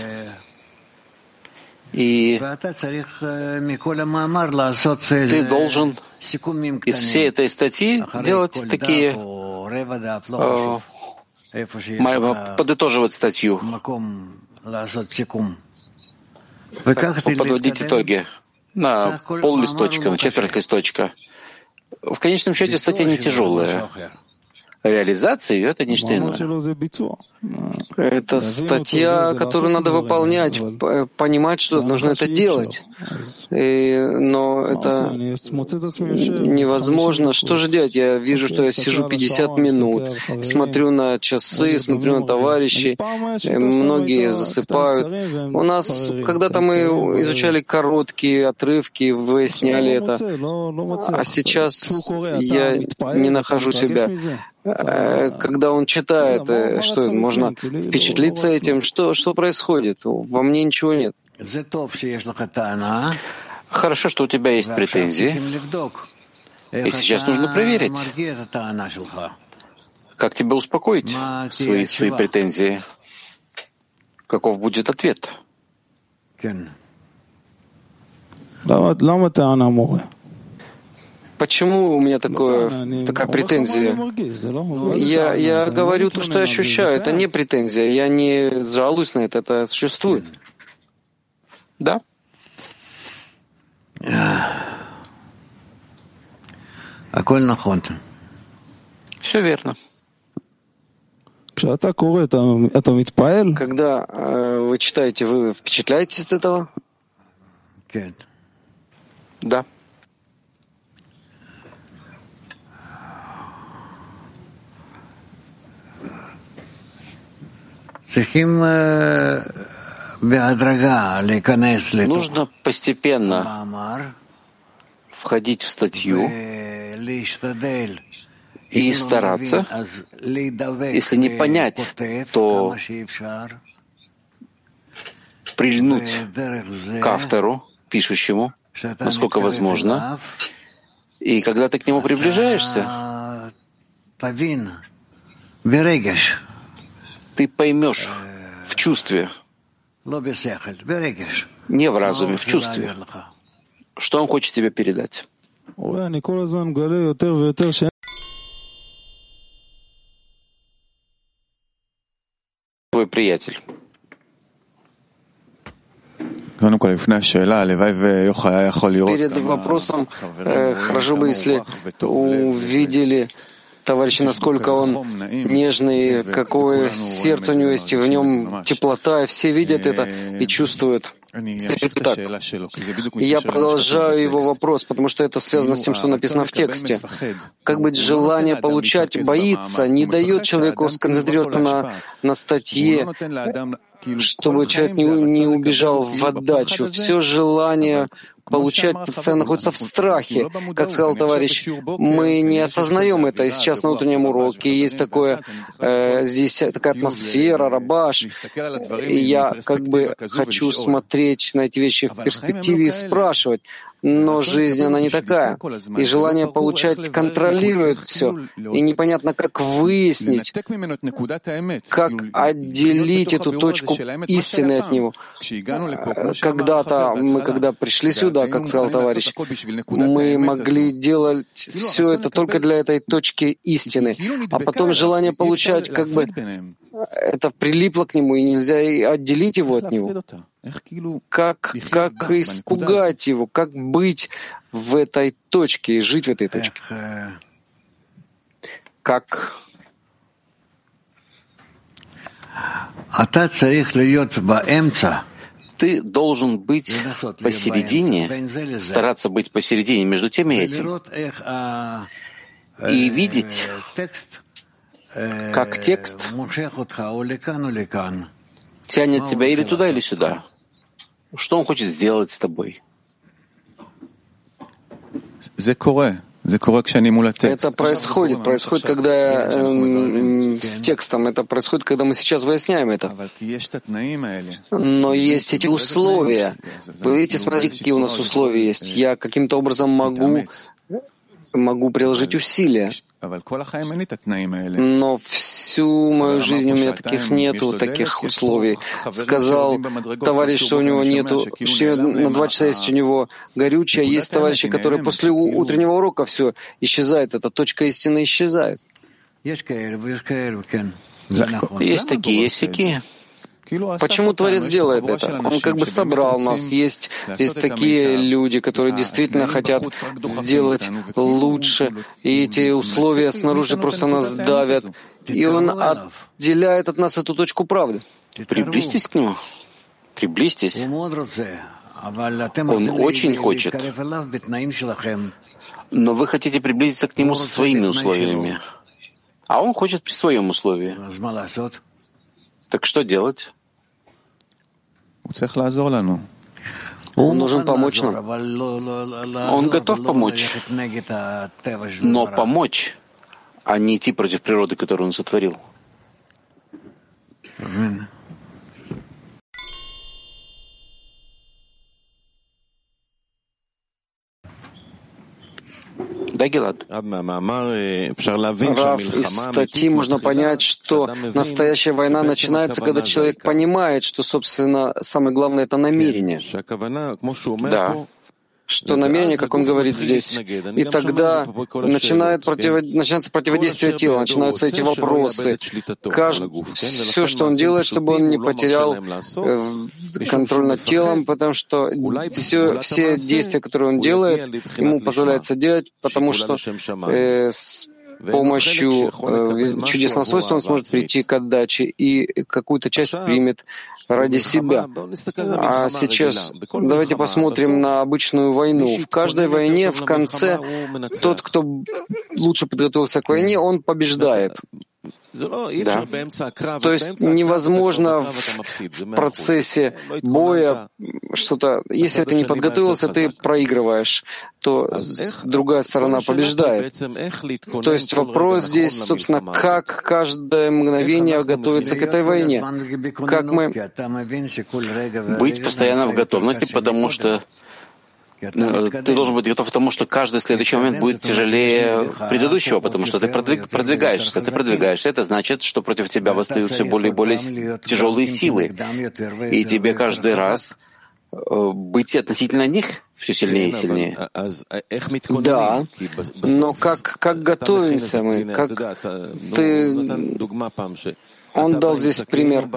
И ты должен из всей этой статьи делать такие... подытоживать статью, подводить итоги на пол листочка, на четверть листочка. В конечном счете статья не тяжелая. реализация ее — это нечто иное. Это статья, которую надо выполнять, понимать, что нужно это делать. И, но это невозможно. Что же делать? Я вижу, что я сижу пятьдесят минут, смотрю на часы, смотрю на товарищей, многие засыпают. У нас, когда-то мы изучали короткие отрывки, выясняли это, а сейчас я не нахожу себя. Когда он читает, что можно впечатлиться этим, что, что происходит? Во мне ничего нет. Хорошо, что у тебя есть претензии, и сейчас нужно проверить, как тебя успокоить, свои, свои претензии, каков будет ответ. Почему у меня такое, такая претензия? Я, я говорю то, что я ощущаю. Это не претензия. Я не жалуюсь на это. Это существует. Да? Все верно. Когда э, вы читаете, вы впечатляетесь от этого? Да. Нужно постепенно входить в статью и стараться, если не понять, то прильнуть к автору, пишущему, насколько возможно. И когда ты к нему приближаешься, ты поймешь в чувстве, не в разуме, в чувстве, что он хочет тебе передать. Твой приятель. Перед вопросом э, хорошо бы, если увидели товарищи, насколько он нежный, какое сердце у него есть, и в нем теплота, и все видят это и чувствуют. Так. Я продолжаю его вопрос, потому что это связано с тем, что написано в тексте. Как быть, желание получать боится, не дает человеку сконцентрироваться на, на статье, чтобы человек не, не убежал в отдачу. Все желание получать постоянно находится в страхе. Как сказал товарищ, мы не осознаем это. И сейчас на утреннем уроке есть такое, э, здесь такая атмосфера, Рабаш. И я как бы хочу смотреть на эти вещи в перспективе и спрашивать. Но жизнь, она не такая. И желание получать контролирует все. И непонятно, как выяснить, как отделить эту точку истины от него. Когда-то мы, когда пришли сюда, как сказал товарищ, мы могли делать все это только для этой точки истины. А потом желание получать, как бы, это прилипло к нему, и нельзя отделить его от него. Как, как испугать его, как быть в этой точке и жить в этой точке? Как? Ты должен быть посередине, стараться быть посередине между тем и этим, и видеть, как текст тянет тебя или туда, или сюда. Что он хочет сделать с тобой? Это происходит, происходит, когда я, э, с текстом, это происходит, когда мы сейчас выясняем это. Но есть эти условия. Вы видите, смотрите, какие у нас условия есть. Я каким-то образом могу, могу приложить усилия. Но всю мою жизнь у меня таких нету, таких условий. Сказал товарищ, что у него нету, что на два часа есть у него горючее, есть товарищи, которые после утреннего урока все исчезает, эта точка истины исчезает. Есть такие, есть такие. Почему Творец делает это? Он как бы собрал нас. Есть, есть такие люди, которые действительно хотят сделать лучше, и эти условия снаружи просто нас давят, и Он отделяет от нас эту точку правды. Приблизьтесь к Нему. Приблизьтесь. Он очень хочет. Но вы хотите приблизиться к Нему со своими условиями. А Он хочет при своем условии. Так что делать? Он нужен помочь нам. Он готов помочь. Но помочь, а не идти против природы, которую Он сотворил. Да, Гилад. Рав, из статьи можно понять, что настоящая война начинается, когда человек понимает, что, собственно, самое главное — это намерение. Да. Что намерение, как он говорит здесь. И тогда начинает против... начинается противодействие тела, начинаются эти вопросы. Кажд... Все, что он делает, чтобы он не потерял контроль над телом, потому что все, все действия, которые он делает, ему позволяется делать, потому что э, с помощью э, чудесного свойства он сможет прийти к отдаче и какую-то часть примет ради себя. А сейчас давайте посмотрим на обычную войну. В каждой войне в конце тот, кто лучше подготовился к войне, он побеждает. Да. То есть невозможно в процессе боя что-то... Если ты не подготовился, ты проигрываешь, то другая сторона побеждает. То есть вопрос здесь, собственно, как каждое мгновение готовится к этой войне. Как мы... Быть постоянно в готовности, потому что ты должен быть готов к тому, что каждый следующий момент будет тяжелее предыдущего, потому что ты продвиг, продвигаешься. Ты продвигаешься, это значит, что против тебя восстают все более и более тяжелые силы. И тебе каждый раз быть относительно них все сильнее и сильнее. Да, но как, как готовимся мы? Как ты... Он дал здесь пример.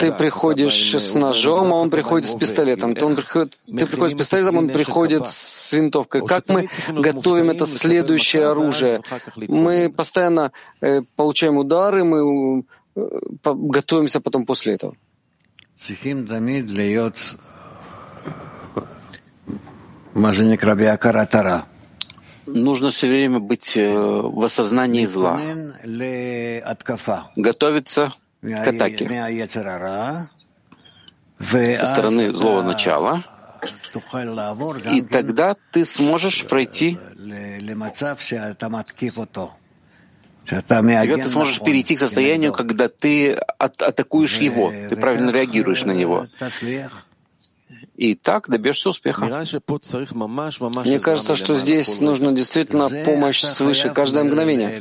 Ты приходишь с ножом, а он приходит с пистолетом. Ты, он приходит, ты приходишь с пистолетом, он приходит с винтовкой. Как мы готовим это следующее оружие? Мы постоянно э, получаем удары, мы э, по- готовимся потом после этого. Нужно все время быть в осознании зла, готовиться к атаке со стороны злого начала, и тогда ты сможешь пройти, тогда ты сможешь перейти к состоянию, когда ты атакуешь его, ты правильно реагируешь на него. И так добьешься успеха. Мне кажется, что здесь нужна действительно помощь свыше каждое мгновение.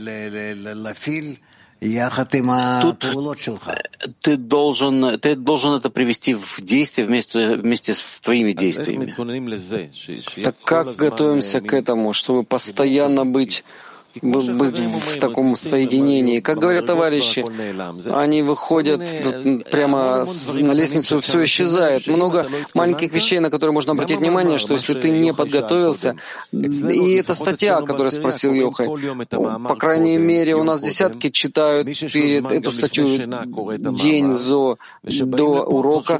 Тут ты должен, ты должен это привести в действие вместе, вместе с твоими действиями. Так как готовимся к этому, чтобы постоянно быть... быть в таком соединении. Как говорят товарищи, они выходят прямо на лестницу, все исчезает. Много маленьких вещей, на которые можно обратить внимание, что если ты не подготовился, и эта статья, о которой спросил Йохай, по крайней мере, у нас десятки читают перед эту статью день зо, до урока,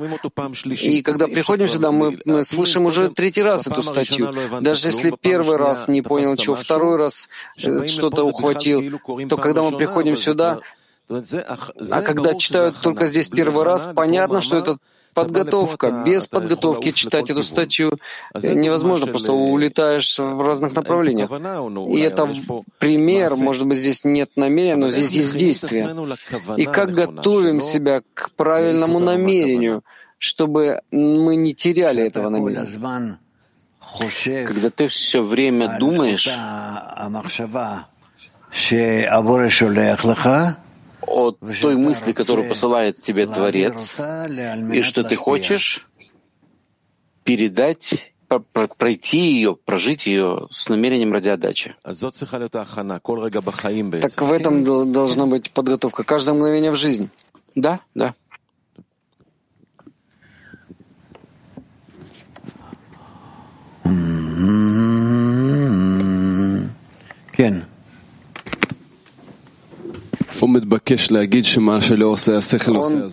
и когда приходим сюда, мы, мы слышим уже третий раз эту статью. Даже если первый раз не понял ничего, второй раз что-то ухватил, то когда мы приходим сюда, а когда читают только здесь первый раз, понятно, что это подготовка. Без подготовки читать эту статью невозможно, просто улетаешь в разных направлениях. И это пример, может быть, здесь нет намерения, но здесь есть действие. И как готовим себя к правильному намерению, чтобы мы не теряли этого намерения. Когда ты все время думаешь о той мысли, которую посылает тебе Творец, и что ты хочешь передать, пройти ее, прожить ее с намерением ради отдачи. Так в этом должна быть подготовка. Каждое мгновение в жизни. Да, да. Он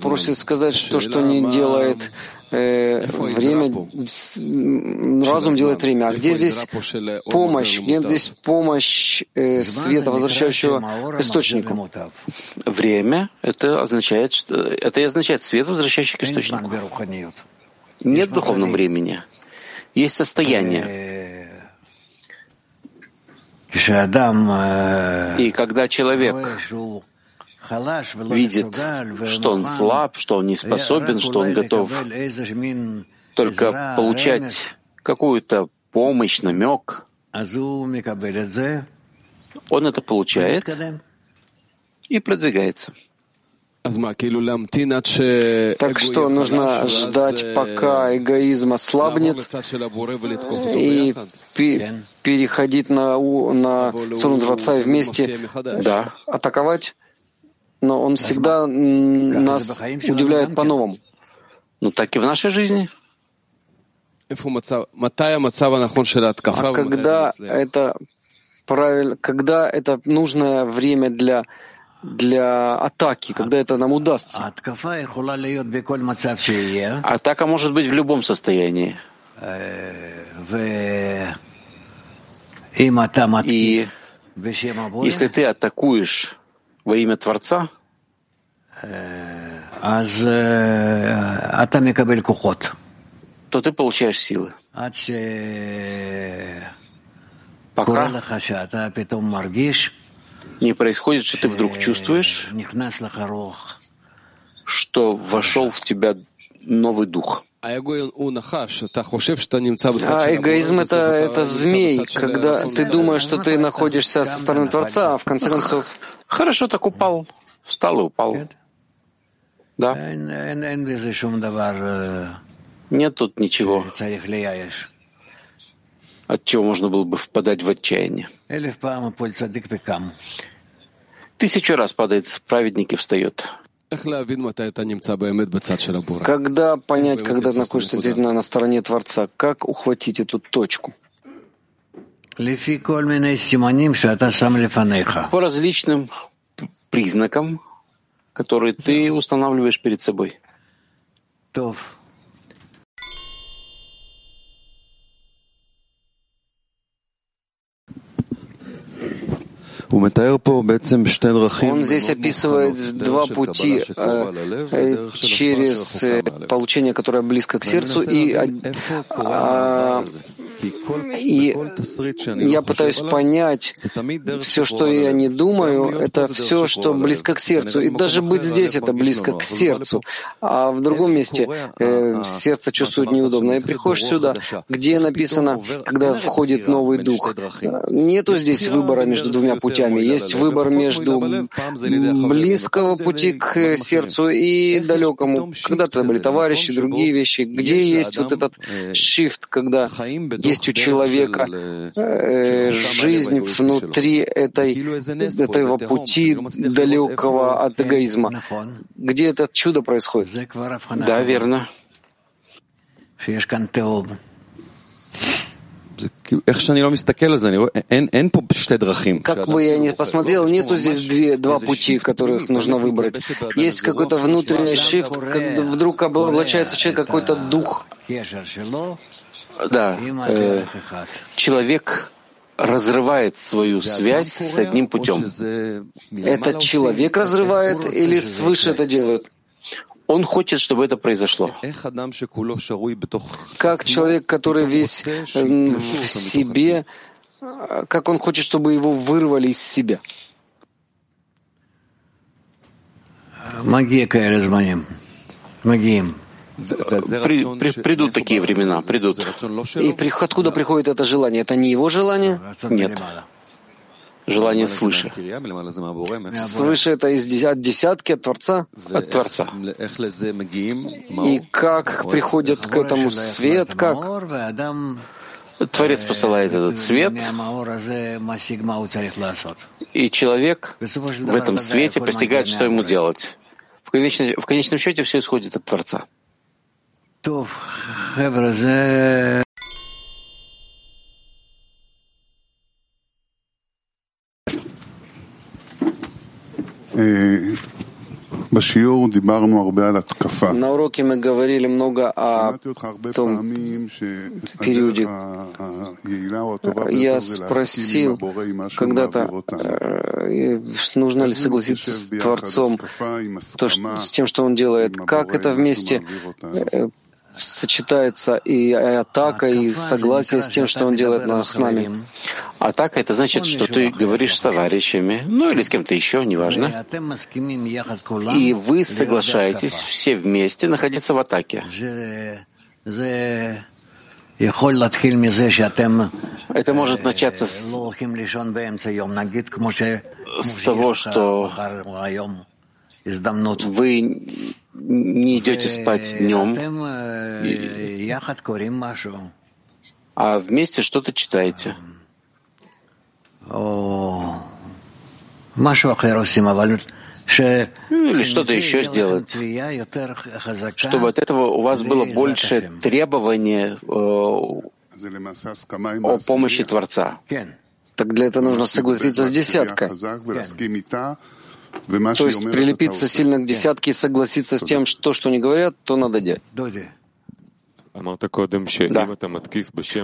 просит сказать, что что не делает э, время, разум делает время. А где здесь помощь? Где здесь помощь э, света, возвращающего к источнику? Время это означает, что это и означает свет, возвращающий к источнику. Нет в духовном времени. Есть состояние. И когда человек видит, что он слаб, что он не способен, что он готов только получать какую-то помощь, намек, он это получает и продвигается. Так что нужно ждать, пока эгоизм ослабнет, и пе- переходить на, на сторону Творца и вместе да, атаковать, но он всегда нас удивляет по-новому. Ну так и в нашей жизни. А когда это правильно, когда это нужное время для для атаки, когда это нам удастся. Атака может быть в любом состоянии. И если ты атакуешь во имя Творца, то ты получаешь силы. Пока не происходит, что ты вдруг чувствуешь, что вошел в тебя новый дух. А эгоизм — это, это змей, когда ты думаешь, что ты находишься со стороны Творца, а в конце концов хорошо так упал, встал и упал. Да. Нет тут ничего, от чего можно было бы впадать в отчаяние. Тысячу раз падает праведник и встает. Когда понять, когда находишься действительно на стороне Творца, как ухватить эту точку? По различным признакам, которые ты устанавливаешь перед собой. Он здесь описывает два пути э, через э, получение, которое близко к сердцу, и, э, э, и я пытаюсь понять, все, что я не думаю, это все, что близко к сердцу. И даже быть здесь, это близко к сердцу. А в другом месте э, сердце чувствует неудобно. И приходишь сюда, где написано, когда входит новый дух. Нету здесь выбора между двумя путями. Есть выбор между близкого пути к сердцу и далекому. Когда-то были товарищи, другие вещи. Где есть вот этот шифт, когда есть у человека э, жизнь внутри этой, этого пути далекого от эгоизма? Где это чудо происходит? Да, верно. Как бы я ни посмотрел, нету здесь две, два пути, которых нужно выбрать. Есть какой-то внутренний шифт, когда вдруг облачается человек какой-то дух. Да, э, человек разрывает свою связь с одним путем. Это человек разрывает или свыше это делают? Он хочет, чтобы это произошло. Как человек, который весь в себе, как он хочет, чтобы его вырвали из себя. Магия Каэлизманим. Магиим. При, при, придут такие времена, придут. И при, откуда приходит это желание? Это не его желание? Нет. Желание свыше. Свыше — это из, от десятки, от Творца? От Творца. И как приходит к этому свет? Как? Творец посылает этот свет, и человек в этом свете постигает, что ему делать. В конечном, в конечном счете все исходит от Творца. На уроке мы говорили много о том периоде. Я спросил когда-то, нужно ли согласиться с Творцом то, что, с тем, что Он делает. Как это вместе сочетается и атака, и согласие с тем, что Он делает с нами. Атака — это значит, что ты говоришь с товарищами, ну или с кем-то еще, неважно, и вы соглашаетесь все вместе находиться в атаке. Это может начаться с, с того, что вы не идете спать днем, а вместе что-то читаете. Или что-то еще сделать, чтобы от этого у вас было больше требований о помощи Творца. Так для этого нужно согласиться с десяткой. То есть прилепиться сильно к десятке и согласиться с тем, что, что не говорят, то надо делать. Да.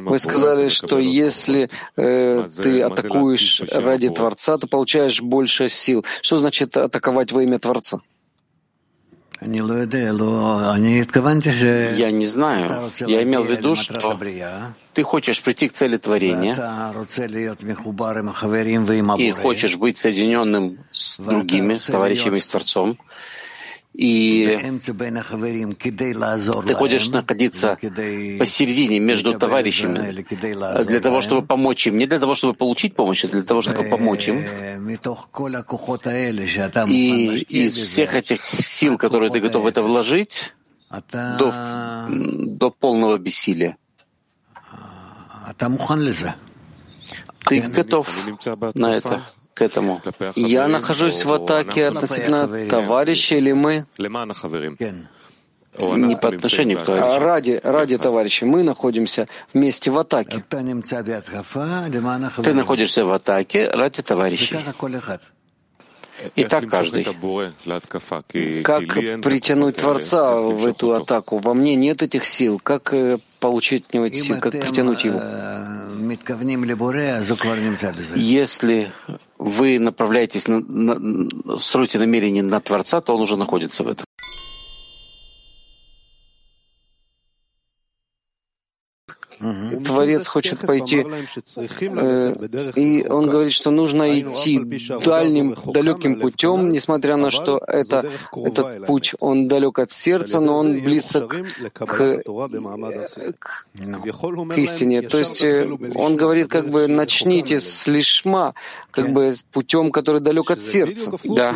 Вы сказали, что если э, ты атакуешь ради Творца, ты получаешь больше сил. Что значит атаковать во имя Творца? Я не знаю. Я имел в виду, что ты хочешь прийти к цели творения и хочешь быть соединенным с другими, с товарищами и с Творцом. И ты хочешь находиться посередине между товарищами для того, чтобы помочь им. Не для того, чтобы получить помощь, а для того, чтобы помочь им. И из всех этих сил, которые ты готов в это вложить, до, до полного бессилия. Ты готов на это? К этому. Я нахожусь в атаке относительно товарища или мы? Не по отношению к товарищу. А ради, ради товарища мы находимся вместе в атаке. Ты находишься в атаке ради товарища. И так каждый. Как притянуть Творца в эту атаку? Во мне нет этих сил. Как получить от него эти силы? Как притянуть его? Если вы направляетесь, на, на, строите намерение на Творца, то он уже находится в этом. Угу. Творец хочет пойти, э, и он говорит, что нужно идти дальним, далеким путем, несмотря на что это, этот путь, он далек от сердца, но он близок к, к, к истине. То есть он говорит, как бы, начните с лишма, как бы, с путем, который далек от сердца. Да.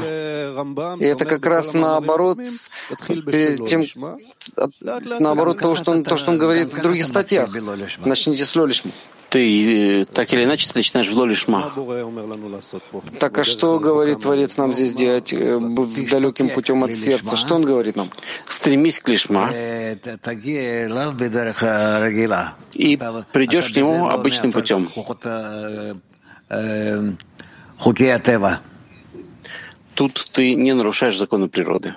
И это как раз наоборот, тем, наоборот того, что он, то, что он говорит в других статьях. Начните с лолишма. Ты так или иначе ты начинаешь в лолишма. Так а что говорит Творец нам здесь делать далеким путем от сердца? Что он говорит нам? Стремись к лишма и придешь к нему обычным путем. Тут ты не нарушаешь законы природы.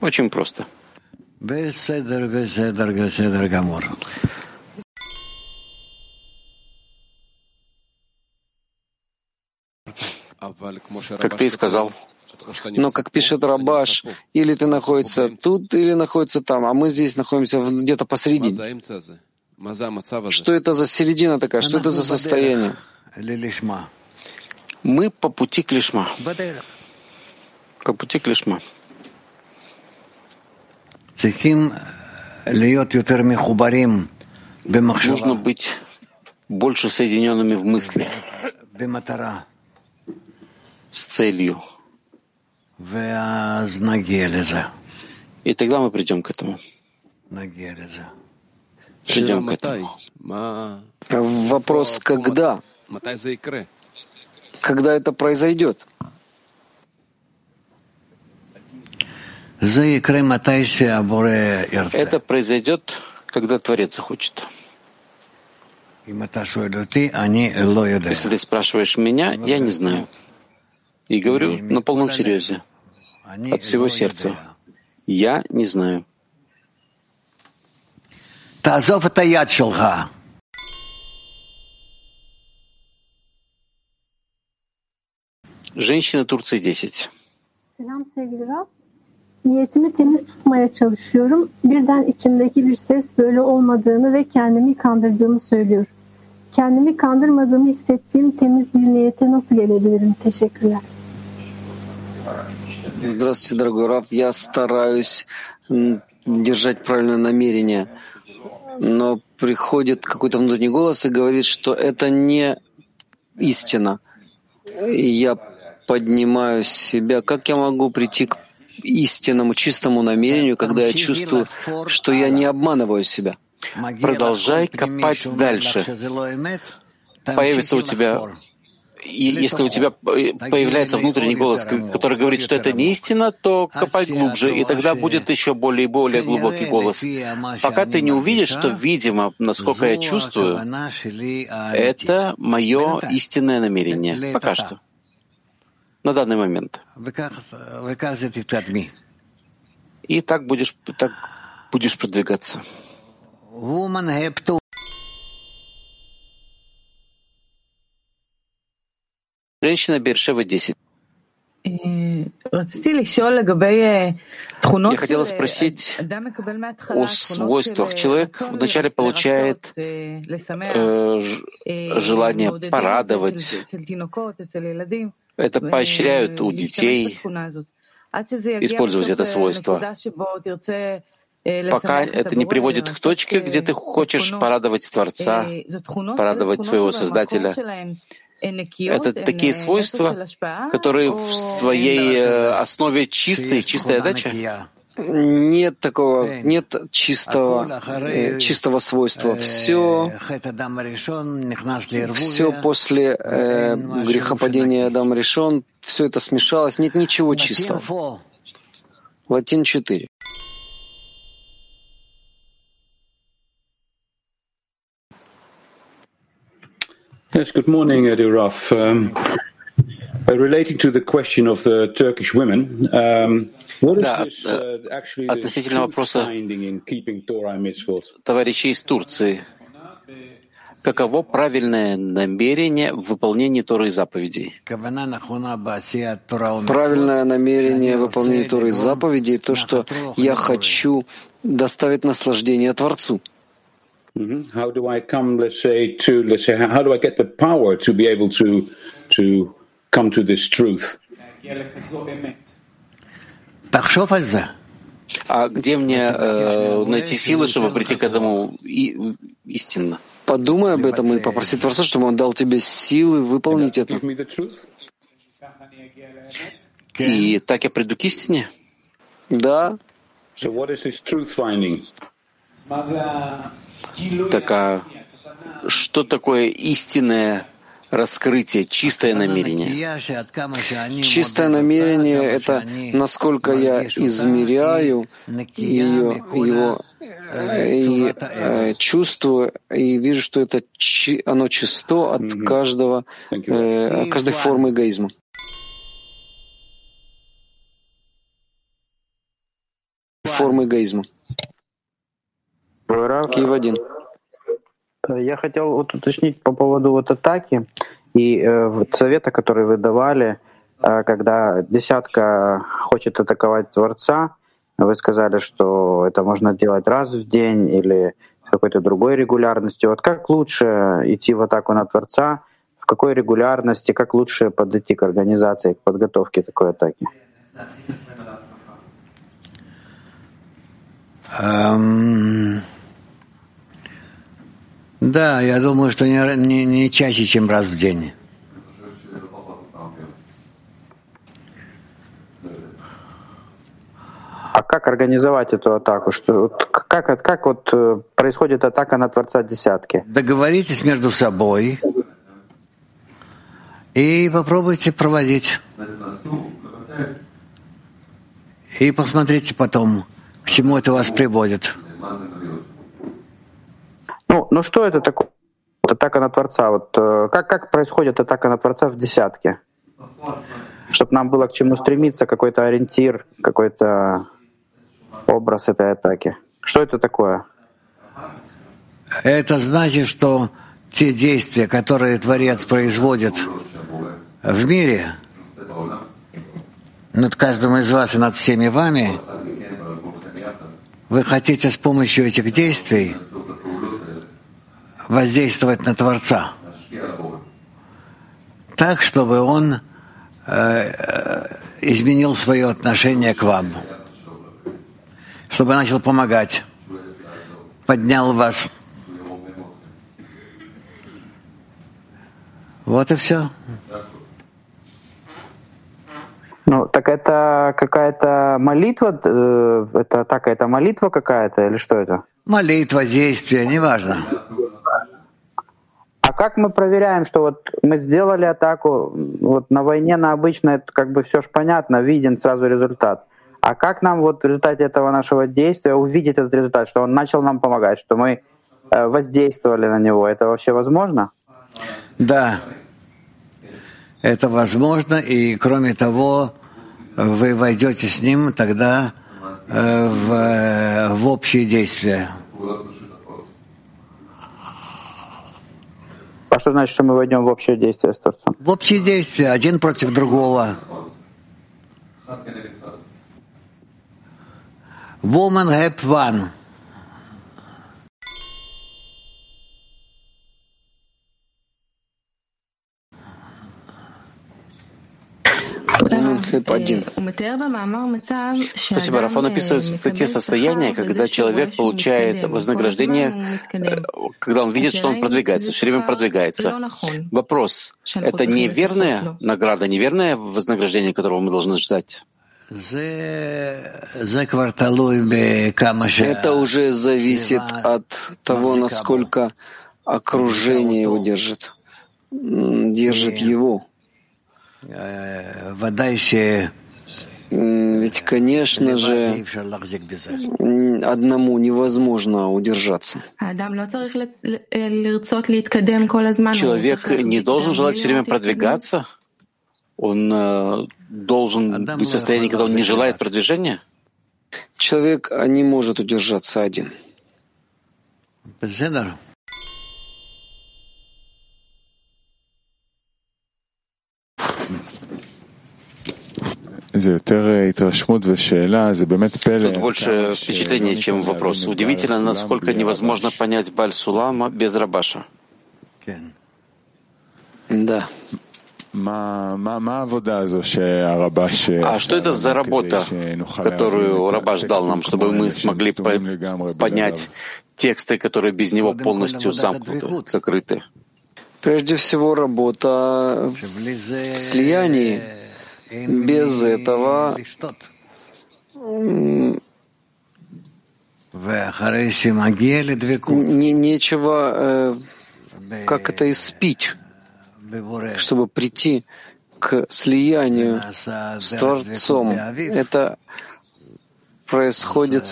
Очень просто. בסדר, בסדר, בסדר גמור. Как ты и сказал. Но, как пишет Рабаш, или ты находишься тут, или находишься там, а мы здесь находимся где-то посередине. Что это за середина такая? Что это за состояние? Мы по пути к лишма. По пути к лишма. Нужно быть больше соединенными в мысли, с целью. И тогда мы придем к этому. Придем к этому. Вопрос, когда? Когда это произойдет? Это произойдет, когда Творец захочет. Если ты спрашиваешь меня, я не знаю. И говорю на полном серьезе, от всего сердца. Я не знаю. Тазов это яд шелха. Женщина Турции десять. Selam sevgili Rab. Niyetimi temiz tutmaya çalışıyorum. Birden içimdeki bir ses böyle olmadığını ve kendimi kandırdığımı söylüyor. Kendimi kandırmadığımı hissettiğim temiz bir niyete nasıl gelebilirim? Teşekkürler. Здравствуйте, дорогой Рав. Я стараюсь держать правильное намерение, но приходит какой-то внутренний голос и говорит, что это не истина. Я поднимаю себя. Как я могу прийти к истинному, чистому намерению, когда я чувствую, что я не обманываю себя? Продолжай копать дальше. Появится у тебя... И если у тебя появляется внутренний голос, который говорит, что это не истина, то копай глубже, и тогда будет еще более и более глубокий голос. Пока ты не увидишь, что, видимо, насколько я чувствую, это мое истинное намерение. Пока что. На данный момент. И так будешь, так будешь продвигаться. Женщина Бершева десять. Я хотела спросить о свойствах. Человек вначале получает э, желание порадовать. Это поощряют у детей использовать это свойство. Пока это не приводит к точке, где ты хочешь порадовать Творца, порадовать своего Создателя. Это такие свойства, которые в своей основе чистые, чистая дача. Нет такого, нет чистого, чистого свойства. Все, все после э, грехопадения Адама Ришон, все это смешалось, нет ничего чистого. Латин четыре. Yes, good morning, dear Raf. Um, relating to the question of the Turkish women, um, what is да, this, uh, actually относительно вопроса товарищей из Турции, каково правильное намерение в выполнении Торы и заповедей? Правильное намерение в выполнении Торы и заповедей — то, что я хочу доставить наслаждение Творцу. How do I come, let's say, to let's say, how do I get the power to be able to to come to this truth? А где мне э, найти силы, чтобы прийти к этому и, истинно? Подумай об этом и попроси Творца, чтобы он дал тебе силы выполнить это. И так я приду к истине? Да. So what is his truth finding? Так а что такое истинное раскрытие, чистое намерение? Чистое намерение — это насколько я измеряю ее, его и э, чувствую, и вижу, что это чи, оно чисто от каждого, э, от каждой формы эгоизма. Формы эгоизма. Киев-один. Я хотел вот уточнить по поводу вот атаки и э, совета, который вы давали, э, когда десятка хочет атаковать Творца. Вы сказали, что это можно делать раз в день или с какой-то другой регулярностью. Вот как лучше идти в атаку на Творца, в какой регулярности, как лучше подойти к организации, к подготовке такой атаки? Um... Да, я думаю, что не, не, не чаще, чем раз в день. А как организовать эту атаку? Что, как, как вот происходит атака на Творца десятки? Договоритесь между собой и попробуйте проводить. И посмотрите потом, к чему это вас приводит. Ну, ну что это такое? атака на Творца. Вот как, как происходит атака на Творца в десятке? Чтобы нам было к чему стремиться, какой-то ориентир, какой-то образ этой атаки. Что это такое? Это значит, что те действия, которые Творец производит в мире, над каждым из вас и над всеми вами, вы хотите с помощью этих действий воздействовать на Творца так, чтобы Он э, изменил свое отношение к вам, чтобы начал помогать, поднял вас. Вот и все. Ну, так это какая-то молитва, э, это атака, это молитва какая-то, или что это? Молитва, действие, неважно. А как мы проверяем, что вот мы сделали атаку, вот на войне, на обычной, это как бы все ж понятно, виден сразу результат. А как нам вот в результате этого нашего действия увидеть этот результат, что он начал нам помогать, что мы э, воздействовали на него? Это вообще возможно? Да, это возможно, и кроме того, вы войдете с ним тогда э, в, э, в общие действия. А что значит, что мы войдем в общее действие с Творцом? В общие действия, один против другого. Woman help one. Спасибо, Рафон описывает в статье состояние, когда человек получает вознаграждение, когда он видит, что он продвигается, все время продвигается. Вопрос, это неверная награда, неверное вознаграждение, которого мы должны ждать? Это уже зависит от того, насколько окружение его держит, держит его. Ведь, конечно же, одному невозможно удержаться. Человек не должен желать все время продвигаться? Он должен быть в состоянии, когда он не желает продвижения? Человек не может удержаться один. Тут больше впечатление, чем вопрос. Удивительно, насколько невозможно понять Бааль Сулама без Рабаша. Да. А что это за работа, которую Рабаш дал нам, чтобы мы смогли понять тексты, которые без него полностью замкнуты, закрыты? Прежде всего, работа в слиянии. Без этого не, нечего, э, как это, испить, чтобы прийти к слиянию с Творцом. Это происходит,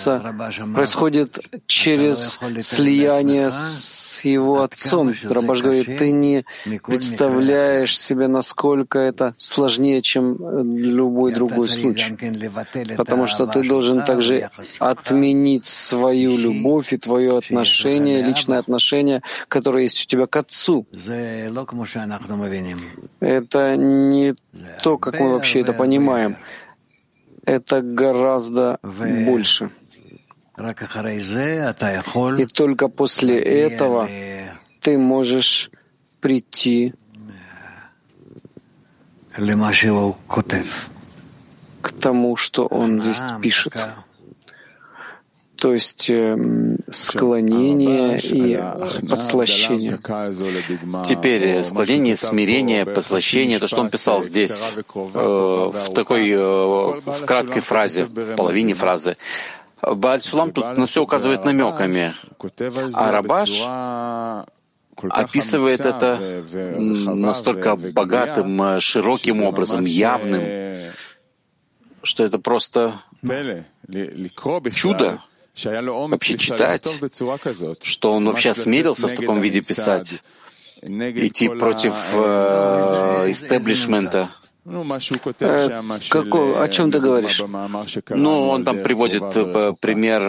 происходит через слияние с его отцом. Рабаш говорит, ты не представляешь себе, насколько это сложнее, чем любой другой случай. Потому что ты должен также отменить свою любовь и твое отношение, личное отношение, которое есть у тебя к отцу. Это не то, как мы вообще это понимаем. Это гораздо больше. И только после этого ты можешь прийти к тому, что он здесь пишет. То есть склонение и подслащение. Теперь склонение, смирение, подслащение, то, что он писал здесь, э, в такой э, в краткой фразе, в половине фразы. Бааль Сулам тут на все указывает намеками, а Рабаш описывает это настолько богатым, широким образом, явным, что это просто чудо. Вообще читать, что он вообще осмелился в таком виде писать, идти против истеблишмента. Как, о чем ты говоришь? Ну, он там приводит пример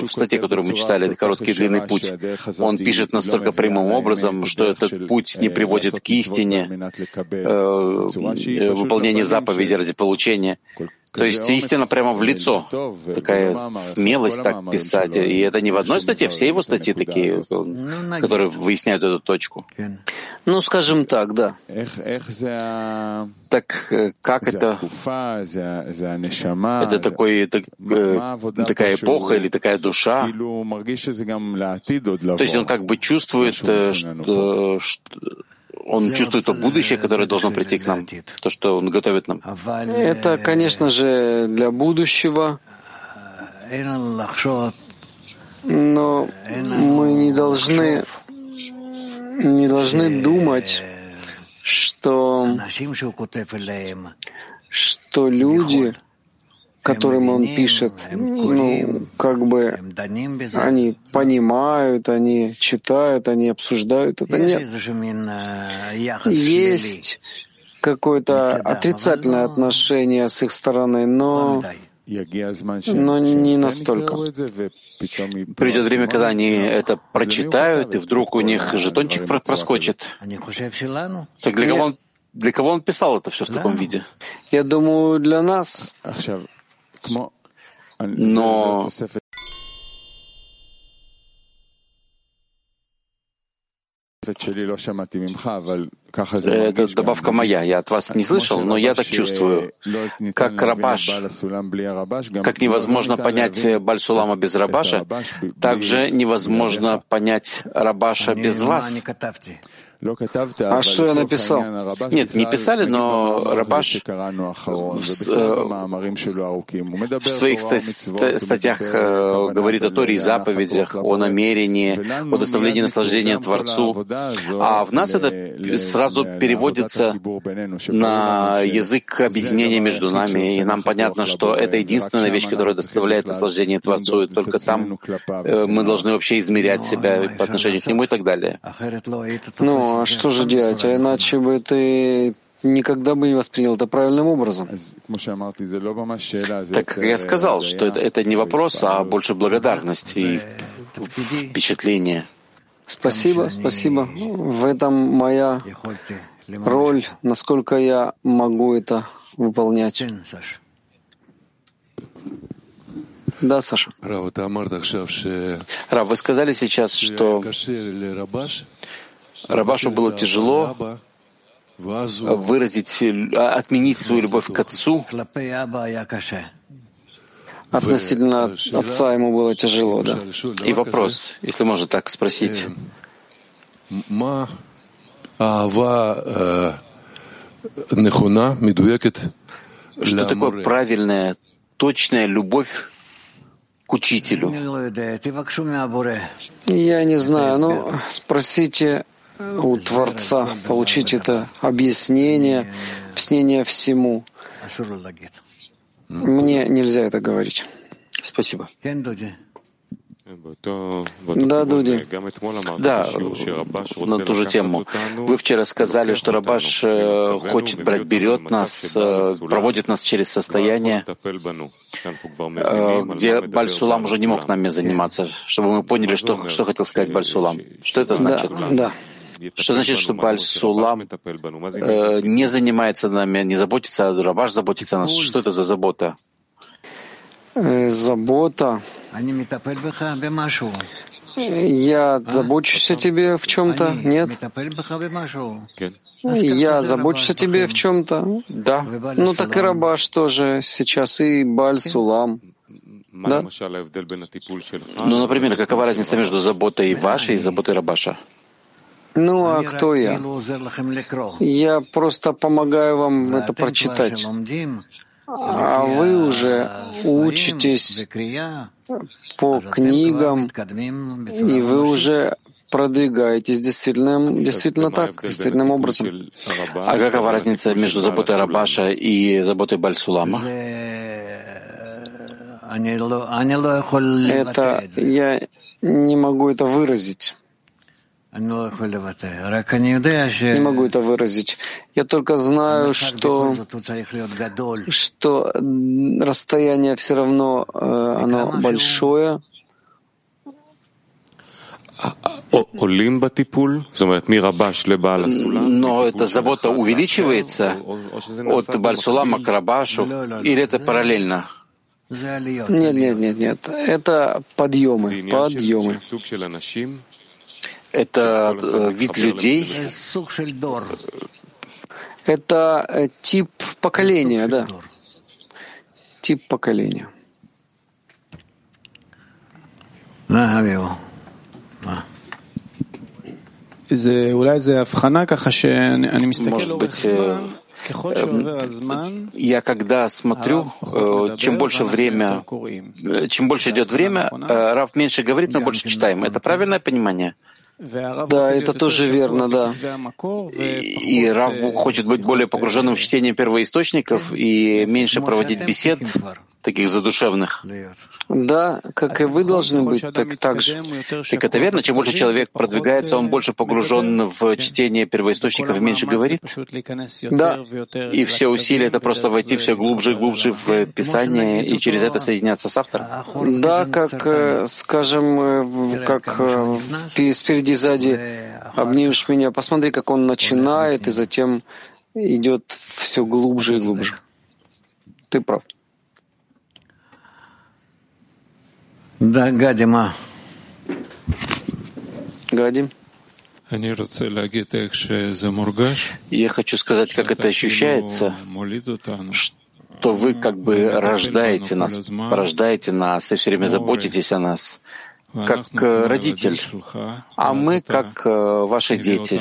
в статье, которую мы читали, «Короткий и длинный путь». Он пишет настолько прямым образом, что этот путь не приводит к истине, выполнение заповеди ради получения. То есть истина прямо в лицо. Такая смелость так писать. И это не в одной статье, все его статьи такие, которые выясняют эту точку. Ну, скажем так, да. Так как это? Это такой, так, такая эпоха или такая душа? То есть он как бы чувствует, что... Он чувствует то будущее, которое должно прийти к нам, то, что он готовит нам. Это, конечно же, для будущего, но мы не должны, не должны думать, что, что люди, которым он пишет, ну, как бы они понимают, они читают, они обсуждают. Это нет. Есть какое-то отрицательное отношение с их стороны, но, но не настолько. Придет время, когда они это прочитают, и вдруг у них жетончик проскочит. Так для кого он, для кого он писал это все в таком виде? Я думаю, для нас... Но это добавка моя. Я от вас не слышал, но я так чувствую. Как Рабаш, как невозможно понять Бааль Сулама без Рабаша, также невозможно понять Рабаша без вас. А что я написал? Нет, не писали, но Рабаш в, в своих статьях говорит о Торе и заповедях, о намерении, о доставлении наслаждения Творцу. А в нас это сразу переводится на язык объединения между нами, и нам понятно, что это единственная вещь, которая доставляет наслаждение Творцу, и только там мы должны вообще измерять себя по отношению к Нему и так далее. Ну, а что же делать? А иначе бы ты никогда бы не воспринял это правильным образом. Так как я сказал, что это, это не вопрос, а больше благодарность и впечатление. Спасибо, спасибо. В этом моя роль, насколько я могу это выполнять. Да, Саша. Рав, вы сказали сейчас, что Рабашу было тяжело выразить, отменить свою любовь к отцу. Относительно отца ему было тяжело, да. И вопрос, если можно так спросить. Что такое правильная, точная любовь к учителю? Я не знаю, но спросите у Творца, получить это объяснение, объяснение всему. Мне нельзя это говорить. Спасибо. Да, Дуди. Да, на ту же тему. Вы вчера сказали, что Рабаш хочет брать, берет нас, проводит нас через состояние, где Бааль Сулам уже не мог нами заниматься, чтобы мы поняли, что, что хотел сказать Бааль Сулам. Что это значит? Да, да. Что значит, что Бааль Сулам э, не занимается нами, не заботится, а Рабаш заботится о нас? Что это за забота? Забота. Я забочусь о тебе в чем-то, нет? Я забочусь о тебе в чем-то, да. Ну так и Рабаш тоже сейчас, и Бааль Сулам. Да? Ну, например, какова разница между заботой вашей и заботой Рабаша? Ну, а кто я? Я просто помогаю вам это прочитать. А вы уже учитесь по книгам, и вы уже продвигаетесь действительно, действительно так, действительным образом. А какова разница между заботой Рабаша и заботой Бааль Сулама? Это я не могу это выразить. Не могу это выразить. Я только знаю, что, что расстояние все равно оно большое. Но эта забота увеличивается от Бааль Сулама к Рабашу, или это параллельно? Нет, нет, нет, нет. Это подъемы, подъемы. Это вид людей, это тип поколения, да, тип поколения. Может быть, я когда смотрю, чем больше время, чем больше идет время, Рав меньше говорит, но больше читаем. Это правильное понимание? Да, это тоже верно, да. И, и Рав хочет быть более погруженным в чтение первоисточников и меньше проводить бесед, таких задушевных. Да, как и вы должны быть, так, так же. Так это верно? Чем больше человек продвигается, он больше погружен в чтение первоисточников и меньше говорит? Да. И все усилия — это просто войти все глубже и глубже в Писание и через это соединяться с автором? Да, как, скажем, как спереди и сзади обнимешь меня, посмотри, как он начинает, и затем идет все глубже и глубже. Ты прав. Да, Гадима. Гадим. Я хочу сказать, как это ощущается, что вы как бы рождаете нас, порождаете нас и все время заботитесь о нас, как родитель, а мы как ваши дети.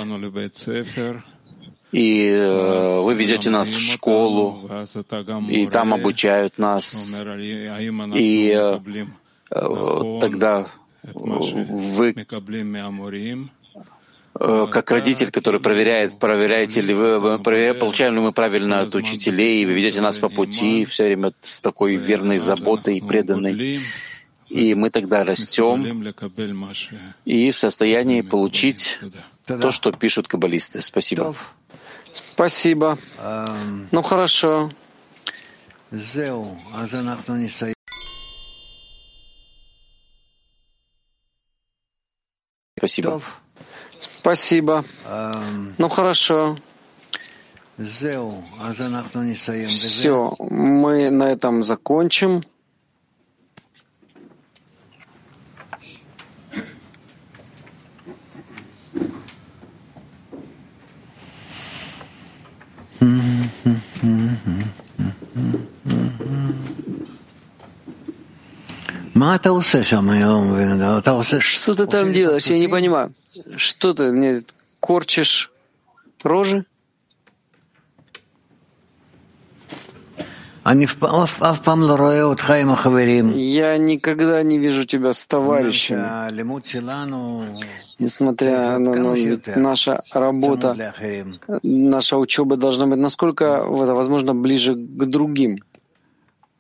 И э, вы ведете нас в школу, и там обучают нас, и э, э, тогда вы э, как родитель, который проверяет, проверяете ли вы, получаем ли мы правильно от учителей, и вы ведете нас по пути все время с такой верной заботой и преданной. И мы тогда растем и в состоянии получить то, что пишут каббалисты. Спасибо. Спасибо. Ну хорошо. Спасибо. Спасибо. Ну хорошо. Все, мы на этом закончим. Что ты там делаешь? Я не понимаю. Что ты мне корчишь рожи? Я никогда не вижу тебя с товарищами. Несмотря на, на наша работа, наша учеба должна быть насколько это возможно ближе к другим.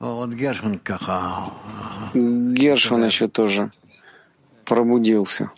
Гершвин еще тоже пробудился.